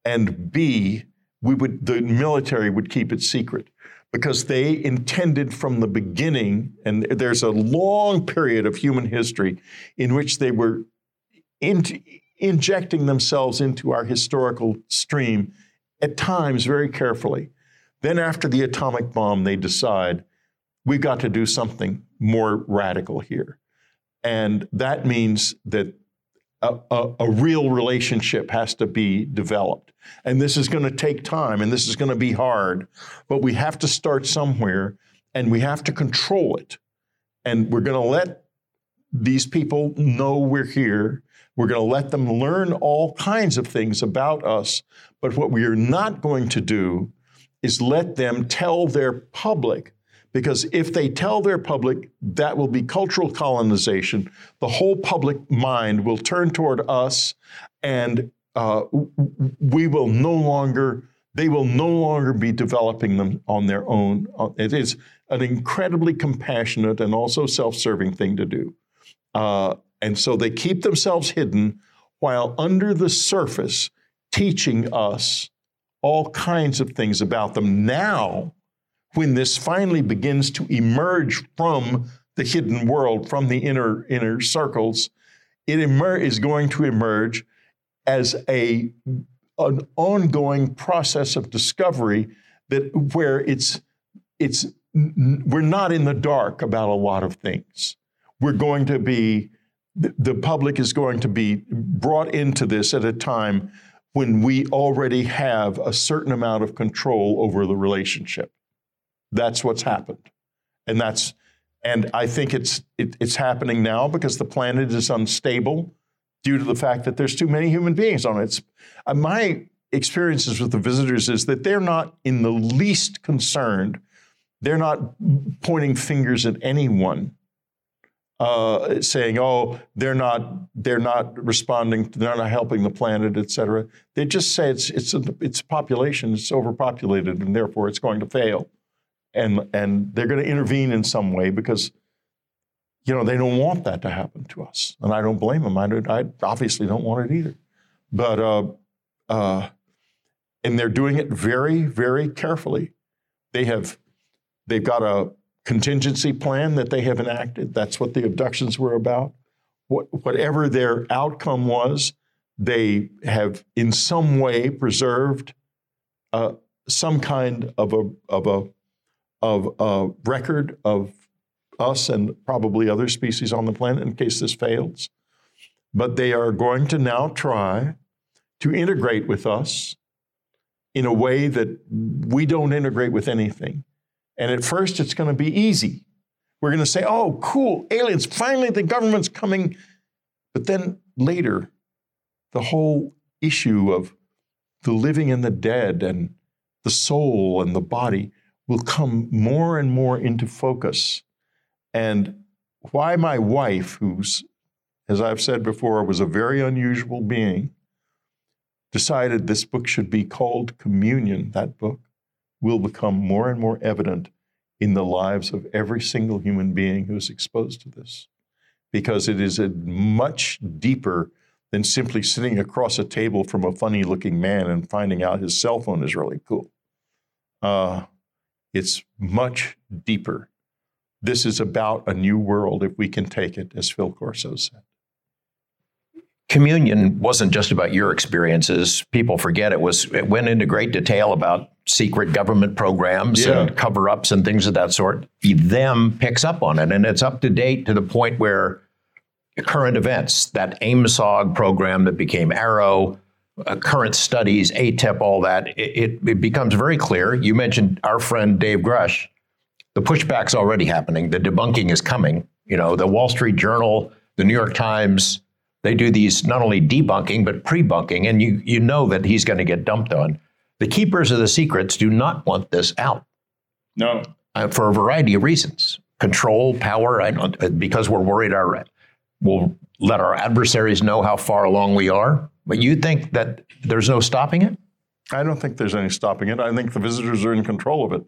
and B, we would the military would keep it secret, because they intended from the beginning, and there's a long period of human history in which they were in, injecting themselves into our historical stream, at times very carefully. Then after the atomic bomb, they decide, we've got to do something more radical here. And that means that A, a, a real relationship has to be developed. And this is going to take time, and this is going to be hard, but we have to start somewhere, and we have to control it. And we're going to let these people know we're here. We're going to let them learn all kinds of things about us. But what we are not going to do is let them tell their public, because if they tell their public, that will be cultural colonization. The whole public mind will turn toward us, and uh, we will no longer, they will no longer be developing them on their own. It is an incredibly compassionate and also self-serving thing to do. Uh, and so they keep themselves hidden while under the surface teaching us all kinds of things about them now. When this finally begins to emerge from the hidden world, from the inner inner circles, it emer- is going to emerge as a an ongoing process of discovery that where it's it's we're not in the dark about a lot of things. We're going to be the public is going to be brought into this at a time when we already have a certain amount of control over the relationship. That's what's happened. And that's, and I think it's it, it's happening now because the planet is unstable due to the fact that there's too many human beings on it. It's, uh, my experiences with the visitors is that they're not in the least concerned. They're not pointing fingers at anyone, uh, saying, oh, they're not they're not responding, they're not helping the planet, et cetera. They just say it's it's a, it's population, it's overpopulated, and therefore it's going to fail. And and they're going to intervene in some way because, you know, they don't want that to happen to us. And I don't blame them. I, don't, I obviously don't want it either. But, uh, uh, and they're doing it very, very carefully. They have, they've got a contingency plan that they have enacted. That's what the abductions were about. What, whatever their outcome was, they have in some way preserved uh, some kind of a of a of a record of us and probably other species on the planet in case this fails. But they are going to now try to integrate with us in a way that we don't integrate with anything. And at first, it's going to be easy. We're going to say, oh, cool, aliens, finally the government's coming. But then later, the whole issue of the living and the dead and the soul and the body will come more and more into focus. And why my wife, who's, as I've said before, was a very unusual being, decided this book should be called Communion, that book, will become more and more evident in the lives of every single human being who is exposed to this, because it is a much deeper than simply sitting across a table from a funny-looking man and finding out his cell phone is really cool. Uh, it's much deeper. This is about a new world, if we can take it, as Phil Corso said. Communion wasn't just about your experiences. People forget it was, it went into great detail about secret government programs yeah. and cover-ups and things of that sort. Them picks up on it, and it's up to date to the point where current events, that A M S O G program that became Arrow, uh, current studies, A T I P, all that, it, it becomes very clear. You mentioned our friend Dave Grush. The pushback's already happening. The debunking is coming. You know, the Wall Street Journal, the New York Times, they do these not only debunking, but pre-bunking, and you you know that he's going to get dumped on. The keepers of the secrets do not want this out. No. Uh, for a variety of reasons. Control, power, I don't, because we're worried our we'll let our adversaries know how far along we are. But you think that there's no stopping it? I don't think there's any stopping it. I think the visitors are in control of it,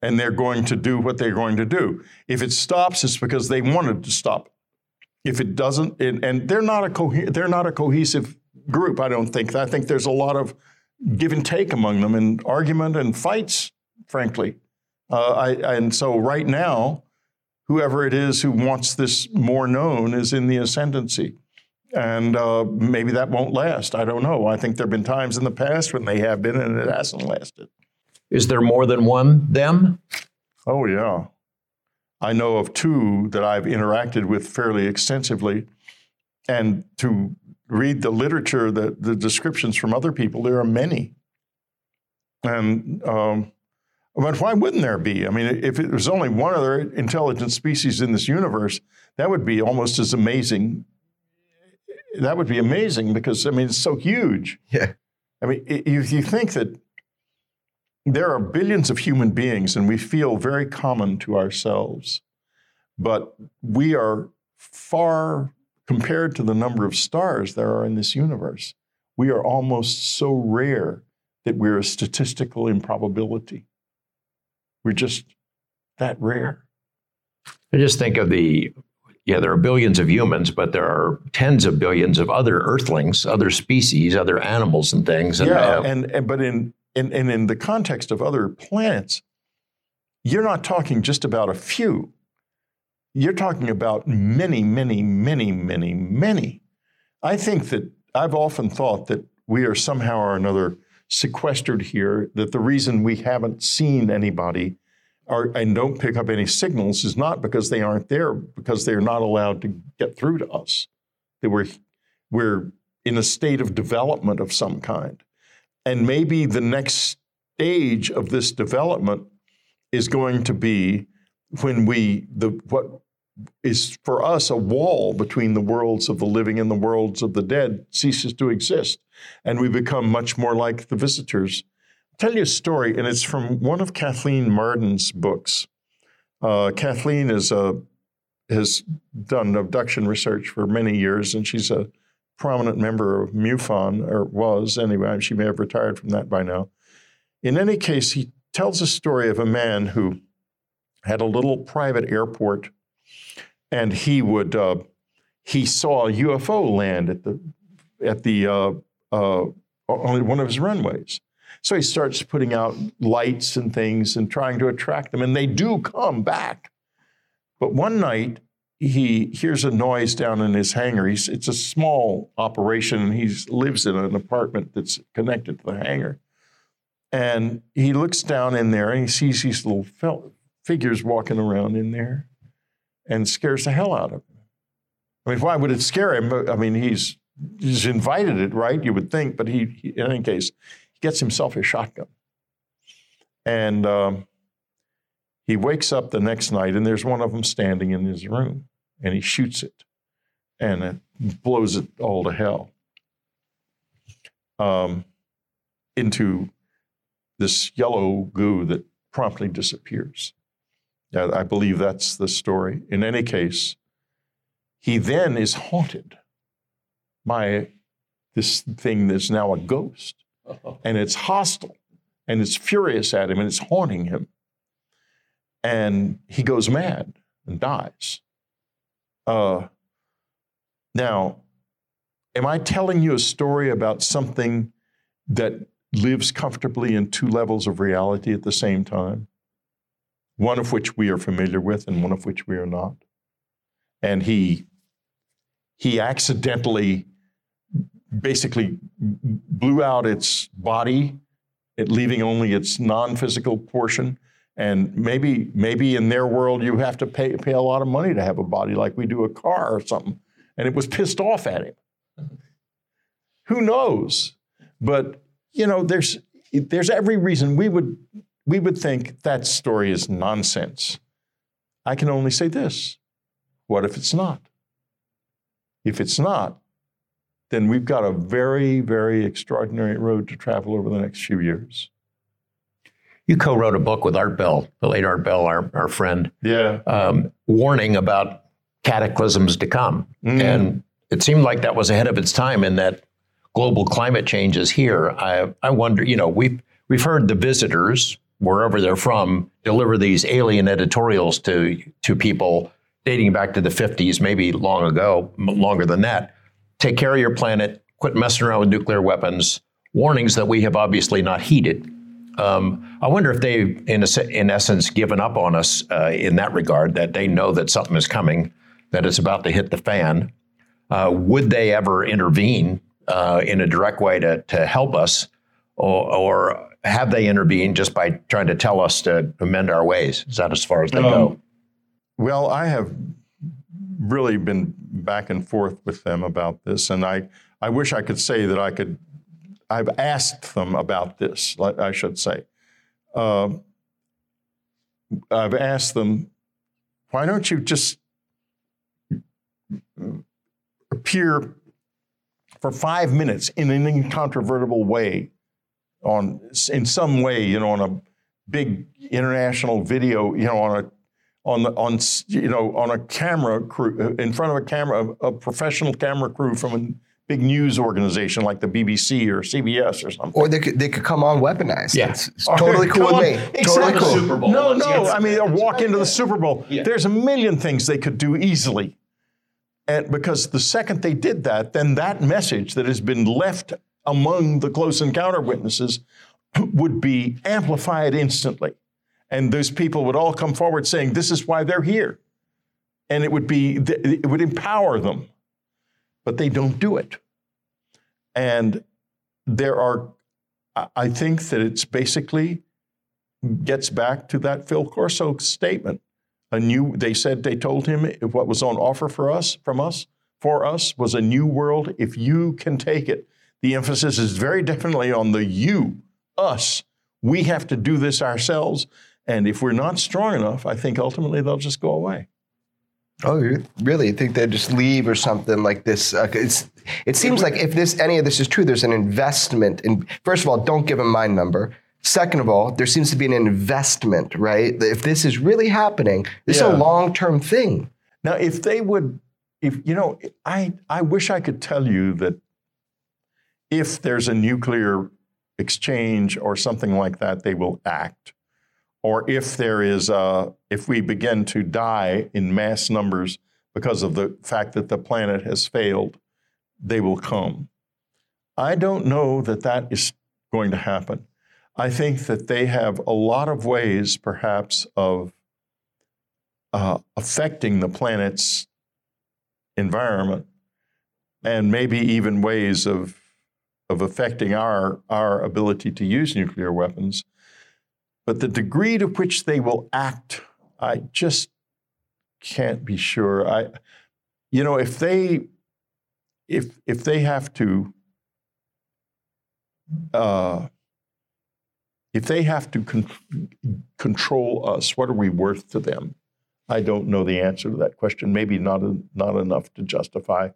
and they're going to do what they're going to do. If it stops, it's because they wanted to stop it. If it doesn't, it, and they're not a co- they're not a cohesive group, I don't think. I think there's a lot of give and take among them, and argument and fights, frankly. Uh, I, and so right now, whoever it is who wants this more known is in the ascendancy, and uh, maybe that won't last. I don't know. I think there've been times in the past when they have been, and it hasn't lasted. Is there more than one them? Oh yeah. I know of two that I've interacted with fairly extensively, and to read the literature, the, the descriptions from other people, there are many. And um, but why wouldn't there be? I mean, if it was only one other intelligent species in this universe, that would be almost as amazing. That would be amazing because, I mean, it's so huge. Yeah. I mean, if you think that there are billions of human beings, and we feel very common to ourselves, but we are far, compared to the number of stars there are in this universe, we are almost so rare that we're a statistical improbability. We're just that rare. I just think of the, yeah, there are billions of humans, but there are tens of billions of other earthlings, other species, other animals and things. And yeah, and, and but in... And, and in the context of other planets, you're not talking just about a few. You're talking about many, many, many, many, many. I think that I've often thought that we are somehow or another sequestered here, that the reason we haven't seen anybody or, and don't pick up any signals is not because they aren't there, because they're not allowed to get through to us. That we're, we're in a state of development of some kind. And maybe the next stage of this development is going to be when we, the what is for us a wall between the worlds of the living and the worlds of the dead ceases to exist, and we become much more like the visitors. I'll tell you a story, and it's from one of Kathleen Marden's books. Uh, Kathleen is a, has done abduction research for many years, and she's a prominent member of MUFON, or was anyway, she may have retired from that by now. In any case, he tells a story of a man who had a little private airport, and he would, uh, he saw a U F O land at the, at the, uh, uh, on one of his runways. So he starts putting out lights and things and trying to attract them, and they do come back. But one night, he hears a noise down in his hangar. He's, it's a small operation, and he lives in an apartment that's connected to the hangar. And he looks down in there, and he sees these little fel- figures walking around in there, and scares the hell out of him. I mean, why would it scare him? I mean, he's he's invited it, right? You would think, but he, he in any case, he gets himself a shotgun. And um, he wakes up the next night, and there's one of them standing in his room, and he shoots it, and it blows it all to hell um, into this yellow goo that promptly disappears. Yeah, I believe that's the story. In any case, he then is haunted by this thing that's now a ghost, and it's hostile, and it's furious at him, and it's haunting him. And he goes mad and dies. Uh, now, am I telling you a story about something that lives comfortably in two levels of reality at the same time? One of which we are familiar with and one of which we are not. And he, he accidentally basically blew out its body, it leaving only its non-physical portion. And maybe maybe in their world, you have to pay, pay a lot of money to have a body like we do a car or something. And it was pissed off at him. Who knows? But, you know, there's there's every reason we would we would think that story is nonsense. I can only say this. What if it's not? If it's not, then we've got a very, very extraordinary road to travel over the next few years. You co-wrote a book with Art Bell, the late Art Bell, our, our friend, yeah, um, warning about cataclysms to come. Mm. And it seemed like that was ahead of its time in that global climate change is here. I I wonder, you know, we've, we've heard the visitors, wherever they're from, deliver these alien editorials to, to people dating back to the fifties, maybe long ago, longer than that. Take care of your planet, quit messing around with nuclear weapons, warnings that we have obviously not heeded. Um, I wonder if they've, in, a, in essence, given up on us uh, in that regard, that they know that something is coming, that it's about to hit the fan. Uh, would they ever intervene uh, in a direct way to, to help us? Or, or have they intervened just by trying to tell us to amend our ways? Is that as far as they um, go? Well, I have really been back and forth with them about this. And I, I wish I could say that I could I've asked them about this, I should say. Uh, I've asked them, why don't you just appear for five minutes in an incontrovertible way, on in some way, you know, on a big international video, you know, on a on the on you know on a camera crew in front of a camera, a, a professional camera crew from an big news organization like the B B C or C B S or something. Or they could, they could come on weaponized. Yeah. It's, it's totally cool with me. Exactly. Totally cool. Super Bowl. No, no. Yes. I mean, they'll walk into the Super Bowl. Yeah. There's a million things they could do easily. And because the second they did that, then that message that has been left among the close encounter witnesses would be amplified instantly. And those people would all come forward saying, this is why they're here. And it would be, it would empower them. But they don't do it. And there are, I think that it's basically gets back to that Phil Corso statement. A new, they said, they told him what was on offer for us, from us, for us was a new world if you can take it. The emphasis is very definitely on the you, us. We have to do this ourselves. And if we're not strong enough, I think ultimately they'll just go away. Oh, you really? You think they'd just leave or something like this? Uh, it's, it seems like if this any of this is true, there's an investment in, first of all, don't give them my number. Second of all, there seems to be an investment, right? If this is really happening, it's yeah. a long-term thing. Now, if they would, if you know, I, I wish I could tell you that if there's a nuclear exchange or something like that, they will act. Or if there is, a, if we begin to die in mass numbers because of the fact that the planet has failed, they will come. I don't know that that is going to happen. I think that they have a lot of ways, perhaps, of uh, affecting the planet's environment, and maybe even ways of of affecting our our ability to use nuclear weapons. But the degree to which they will act, I just can't be sure. I, you know, if they if if they have to. Uh, If they have to con- control us, what are we worth to them? I don't know the answer to that question. Maybe not a, not enough to justify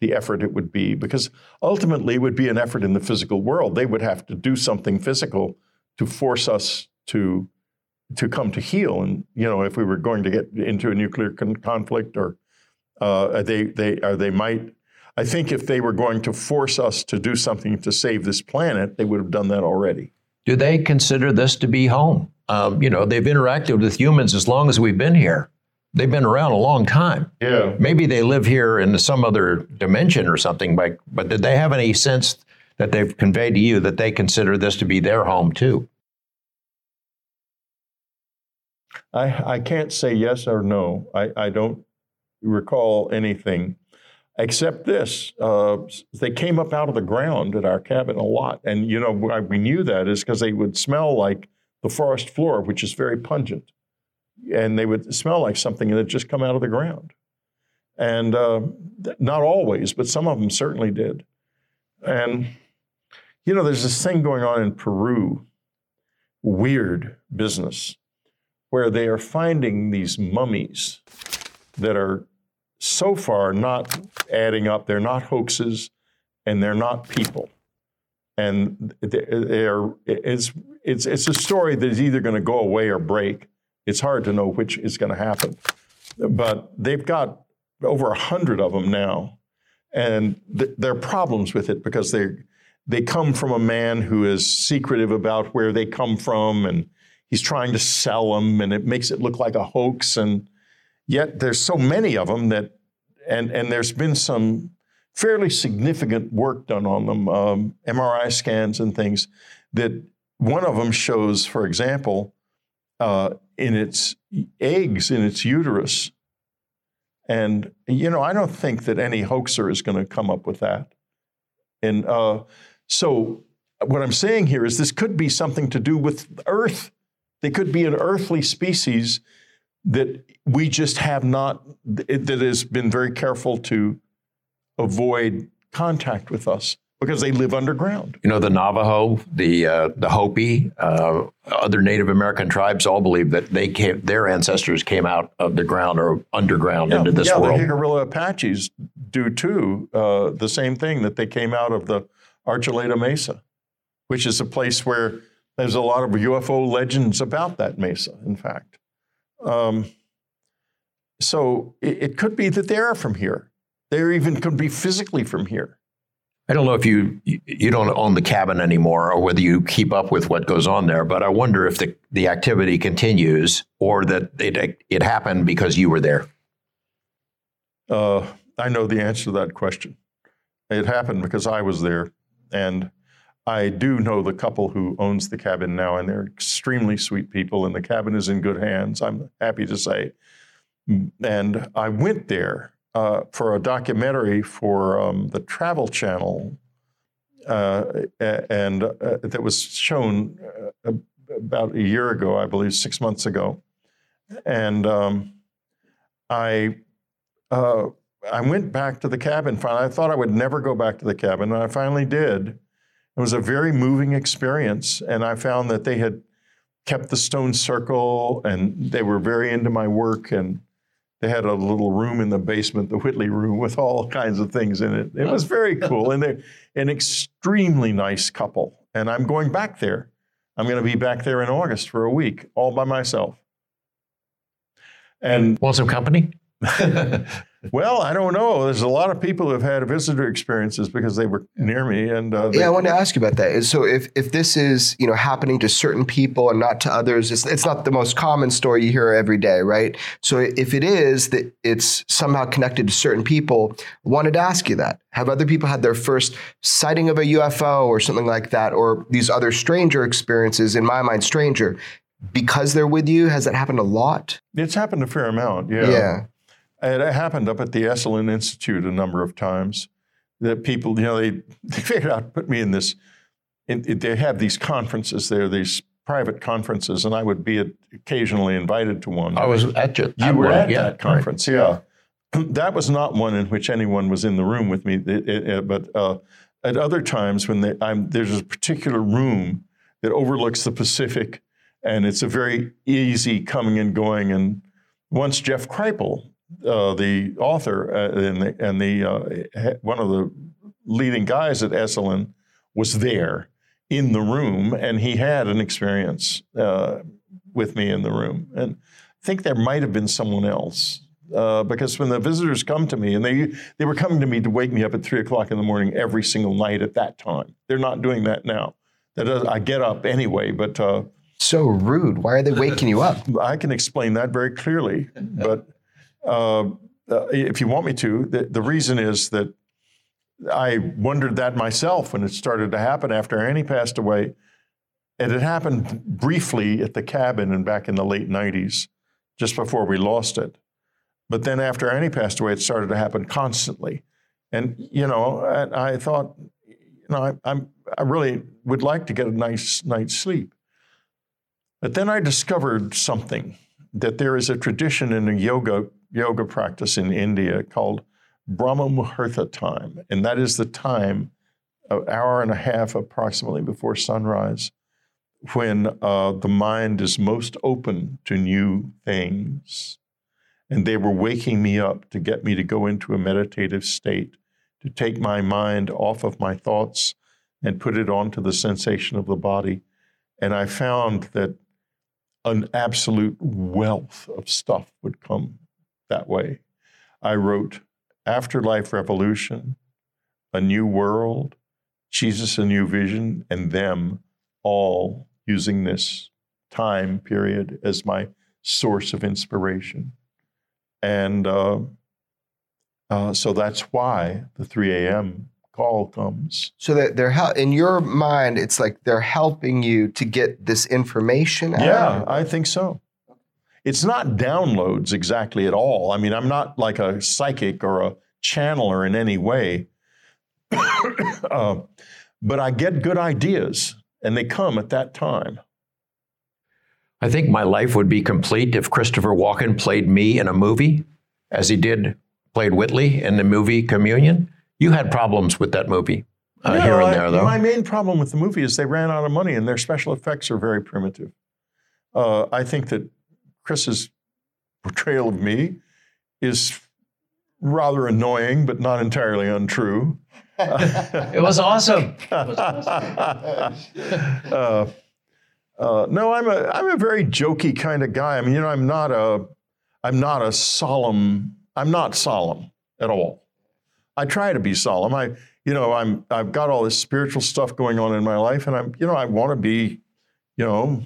the effort it would be, because ultimately it would be an effort in the physical world. They would have to do something physical to force us to to come to heel. And you know, if we were going to get into a nuclear con- conflict, or uh, they they or they might. I think if they were going to force us to do something to save this planet, they would have done that already. Do they consider this to be home? Um, you know, they've interacted with humans as long as we've been here. They've been around a long time. Yeah. Maybe they live here in some other dimension or something, but, but did they have any sense that they've conveyed to you that they consider this to be their home too? I, I can't say yes or no. I, I don't recall anything except this. Uh, they came up out of the ground at our cabin a lot. And, you know, why we knew that is because they would smell like the forest floor, which is very pungent. And they would smell like something that had just come out of the ground. And uh, not always, but some of them certainly did. And, you know, there's this thing going on in Peru, weird business, where they are finding these mummies that are so far not adding up. They're not hoaxes, and they're not people. And they're, it's, it's, it's a story that is either going to go away or break. It's hard to know which is going to happen. But they've got over one hundred of them now. And th- there are problems with it because they they come from a man who is secretive about where they come from, and he's trying to sell them, and it makes it look like a hoax. And yet there's so many of them that, and, and there's been some fairly significant work done on them, um, M R I scans and things, that one of them shows, for example, uh, in its eggs, in its uterus. And, you know, I don't think that any hoaxer is going to come up with that. And uh, so what I'm saying here is this could be something to do with Earth. They could be an earthly species that we just have not, that has been very careful to avoid contact with us because they live underground. You know, the Navajo, the uh, the Hopi, uh, other Native American tribes all believe that they came, their ancestors came out of the ground or underground yeah, into this yeah, world. Yeah, the Jicarilla Apaches do too, uh, the same thing, that they came out of the Archuleta Mesa, which is a place where there's a lot of U F O legends about that mesa, in fact. Um, so it, it could be that they are from here. They even could be physically from here. I don't know if you, you don't own the cabin anymore or whether you keep up with what goes on there, but I wonder if the, the activity continues or that it, it happened because you were there. Uh, I know the answer to that question. It happened because I was there, and I do know the couple who owns the cabin now, and they're extremely sweet people, and the cabin is in good hands, I'm happy to say. And I went there uh, for a documentary for um, the Travel Channel uh, and uh, that was shown uh, about a year ago, I believe, six months ago. And um, I uh, I went back to the cabin. Finally, I thought I would never go back to the cabin, and I finally did. It was a very moving experience, and I found that they had kept the stone circle, and they were very into my work, and they had a little room in the basement, the Whitley room, with all kinds of things in it. It was very cool, and they're an extremely nice couple, and I'm going back there. I'm going to be back there in August for a week, all by myself. And want some company? Well, I don't know. There's a lot of people who have had visitor experiences because they were near me. And uh, yeah, I wanted to ask you about that. So if, if this is, you know, happening to certain people and not to others, it's, it's not the most common story you hear every day, right? So if it is that it's somehow connected to certain people, I wanted to ask you that. Have other people had their first sighting of a U F O or something like that, or these other stranger experiences, in my mind, stranger, because they're with you? Has that happened a lot? It's happened a fair amount, yeah. Yeah. It happened up at the Esalen Institute a number of times that people, you know, they, they figured out, put me in this, in, in, they have these conferences there, these private conferences, and I would be occasionally invited to one. I was at your, you were at yeah, that conference, right. yeah. That was not one in which anyone was in the room with me, it, it, but uh, at other times when they, I'm, there's a particular room that overlooks the Pacific, and it's a very easy coming and going, and once Jeff Kripal, Uh, the author uh, and the, and the uh, one of the leading guys at Esalen was there in the room, and he had an experience uh, with me in the room. And I think there might have been someone else uh, because when the visitors come to me, and they they were coming to me to wake me up at three o'clock in the morning every single night at that time. They're not doing that now. That does, I get up anyway, but uh, so rude. Why are they waking you up? I can explain that very clearly, but. Uh, uh, if you want me to, the, the reason is that I wondered that myself when it started to happen after Annie passed away. And it happened briefly at the cabin and back in the late nineties, just before we lost it. But then after Annie passed away, it started to happen constantly. And, you know, I, I thought, you know, I, I'm, I really would like to get a nice night's sleep. But then I discovered something, that there is a tradition in a yoga yoga practice in India called Brahma Muhurta time. And that is the time, an hour and a half approximately before sunrise, when uh, the mind is most open to new things. And they were waking me up to get me to go into a meditative state, to take my mind off of my thoughts and put it onto the sensation of the body. And I found that an absolute wealth of stuff would come that way. I wrote Afterlife Revolution, A New World, Jesus, A New Vision, and Them, all using this time period as my source of inspiration. And uh, uh, so that's why the three a.m. call comes. So that they're hel- in your mind, it's like they're helping you to get this information out? Yeah, I think so. It's not downloads exactly at all. I mean, I'm not like a psychic or a channeler in any way, uh, but I get good ideas, and they come at that time. I think my life would be complete if Christopher Walken played me in a movie, as he did, played Whitley in the movie Communion. You had problems with that movie uh, no, here and there, I, though. My main problem with the movie is they ran out of money, and their special effects are very primitive. Uh, I think that Chris's portrayal of me is rather annoying, but not entirely untrue. It was awesome. It was awesome. uh, uh, no, I'm a I'm a very jokey kind of guy. I mean, you know, I'm not a I'm not a solemn. I'm not solemn at all. I try to be solemn. I, you know, I'm, I've got all this spiritual stuff going on in my life, and I'm, you know, I want to be, you know,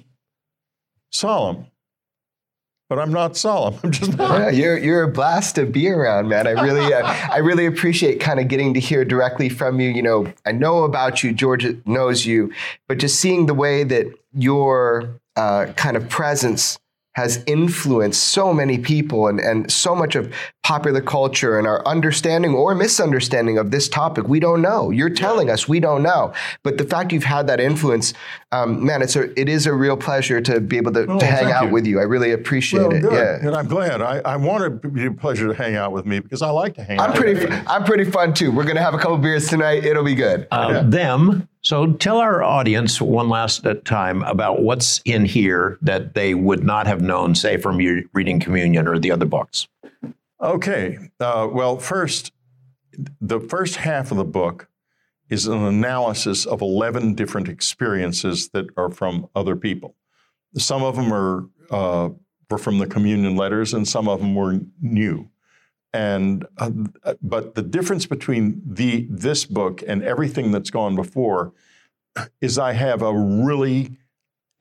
solemn, but I'm not solemn. I'm just not. Yeah, you're, you're a blast to be around, man. I really, uh, I really appreciate kind of getting to hear directly from you. You know, I know about you, George knows you, but just seeing the way that your uh, kind of presence has influenced so many people and, and so much of popular culture and our understanding or misunderstanding of this topic. We don't know. You're telling us we don't know. But the fact you've had that influence, um, man, it's a, it is a real pleasure to be able to, oh, to hang out you. with you. I really appreciate well, it. Good. Yeah. And I'm glad. I, I want it to be a pleasure to hang out with me because I like to hang I'm out pretty with you. F- I'm pretty fun too. We're gonna have a couple beers tonight. It'll be good. Um, yeah. Them. So tell our audience one last time about what's in here that they would not have known, say, from you reading Communion or the other books. Okay. Uh, well, first, the first half of the book is an analysis of eleven different experiences that are from other people. Some of them are uh, were from the Communion letters, and some of them were new. And uh, but the difference between the this book and everything that's gone before is I have a really,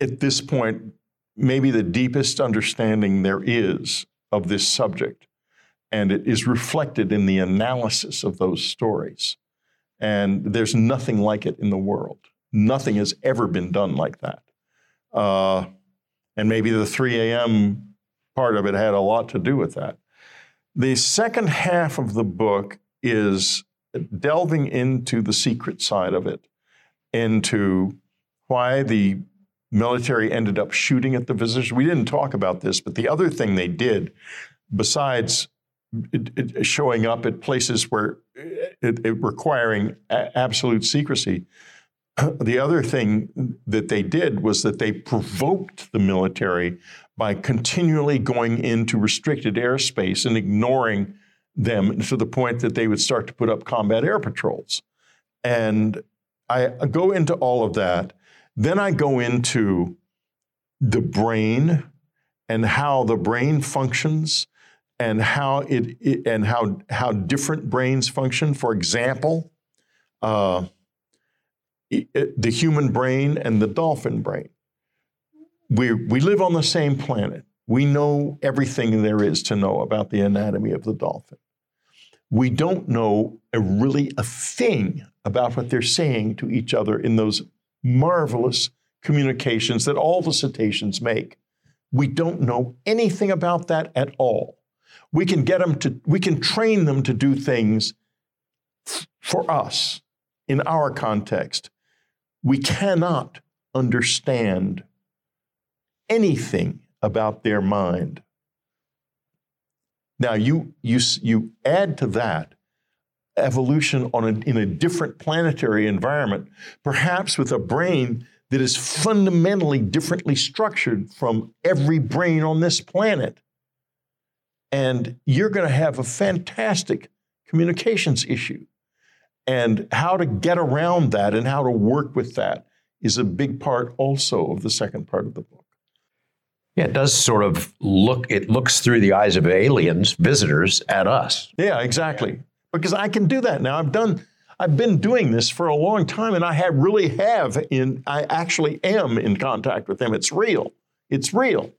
at this point, maybe the deepest understanding there is of this subject. And it is reflected in the analysis of those stories. And there's nothing like it in the world. Nothing has ever been done like that. Uh, and maybe the three a.m. part of it had a lot to do with that. The second half of the book is delving into the secret side of it, into why the military ended up shooting at the visitors. We didn't talk about this, but the other thing they did, besides it, it showing up at places where it, it requiring a- absolute secrecy, the other thing that they did was that they provoked the military by continually going into restricted airspace and ignoring them to the point that they would start to put up combat air patrols. And I go into all of that. Then I go into the brain and how the brain functions and how it, it and how how different brains function. For example, uh, it, the human brain and the dolphin brain. We we live on the same planet. We know everything there is to know about the anatomy of the dolphin. We don't know a, really a thing about what they're saying to each other in those marvelous communications that all the cetaceans make. We don't know anything about that at all. We can get them to, we can train them to do things for us in our context. We cannot understand anything about their mind. Now you you you add to that evolution on a, in a different planetary environment, perhaps with a brain that is fundamentally differently structured from every brain on this planet. And you're going to have a fantastic communications issue. And how to get around that and how to work with that is a big part also of the second part of the book. Yeah, it does sort of look, it looks through the eyes of aliens, visitors, at us. Yeah, exactly. Because I can do that now. I've done, I've been doing this for a long time, and I have really have in, I actually am in contact with them. It's real. It's real.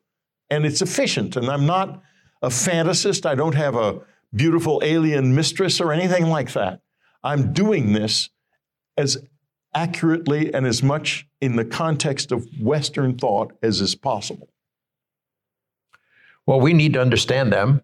And it's efficient. And I'm not a fantasist. I don't have a beautiful alien mistress or anything like that. I'm doing this as accurately and as much in the context of Western thought as is possible. Well, we need to understand them,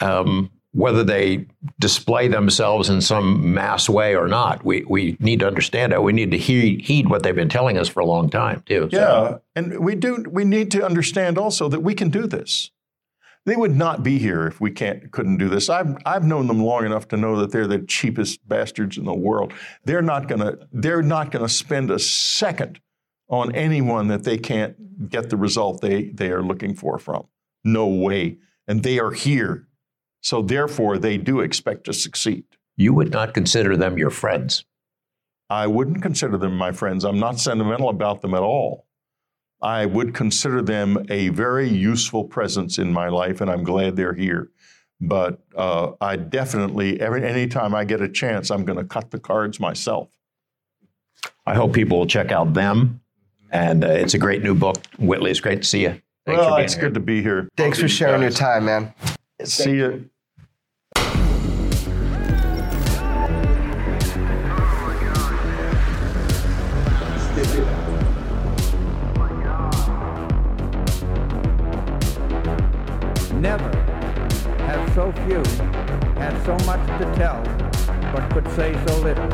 um, whether they display themselves in some mass way or not. We we need to understand it. We need to he- heed what they've been telling us for a long time, too. So. Yeah, and we do. We need to understand also that we can do this. They would not be here if we can't couldn't do this. I've I've known them long enough to know that they're the cheapest bastards in the world. They're not gonna. They're not gonna spend a second on anyone that they can't get the result they they are looking for from. No way. And they are here. So therefore, they do expect to succeed. You would not consider them your friends. I wouldn't consider them my friends. I'm not sentimental about them at all. I would consider them a very useful presence in my life, and I'm glad they're here. But uh, I definitely, every anytime I get a chance, I'm going to cut the cards myself. I hope people will check out Them. And uh, it's a great new book. Whitley, it's great to see you. Thanks well, it's here. Good to be here. Thanks for sharing your time, man. See you. Never have so few had so much to tell, but could say so little.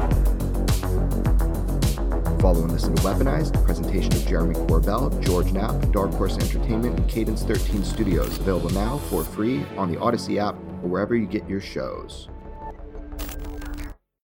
Following listen to Weaponized, presentation of Jeremy Corbell, George Knapp, Dark Horse Entertainment, and Cadence thirteen Studios. Available now for free on the Odyssey app or wherever you get your shows.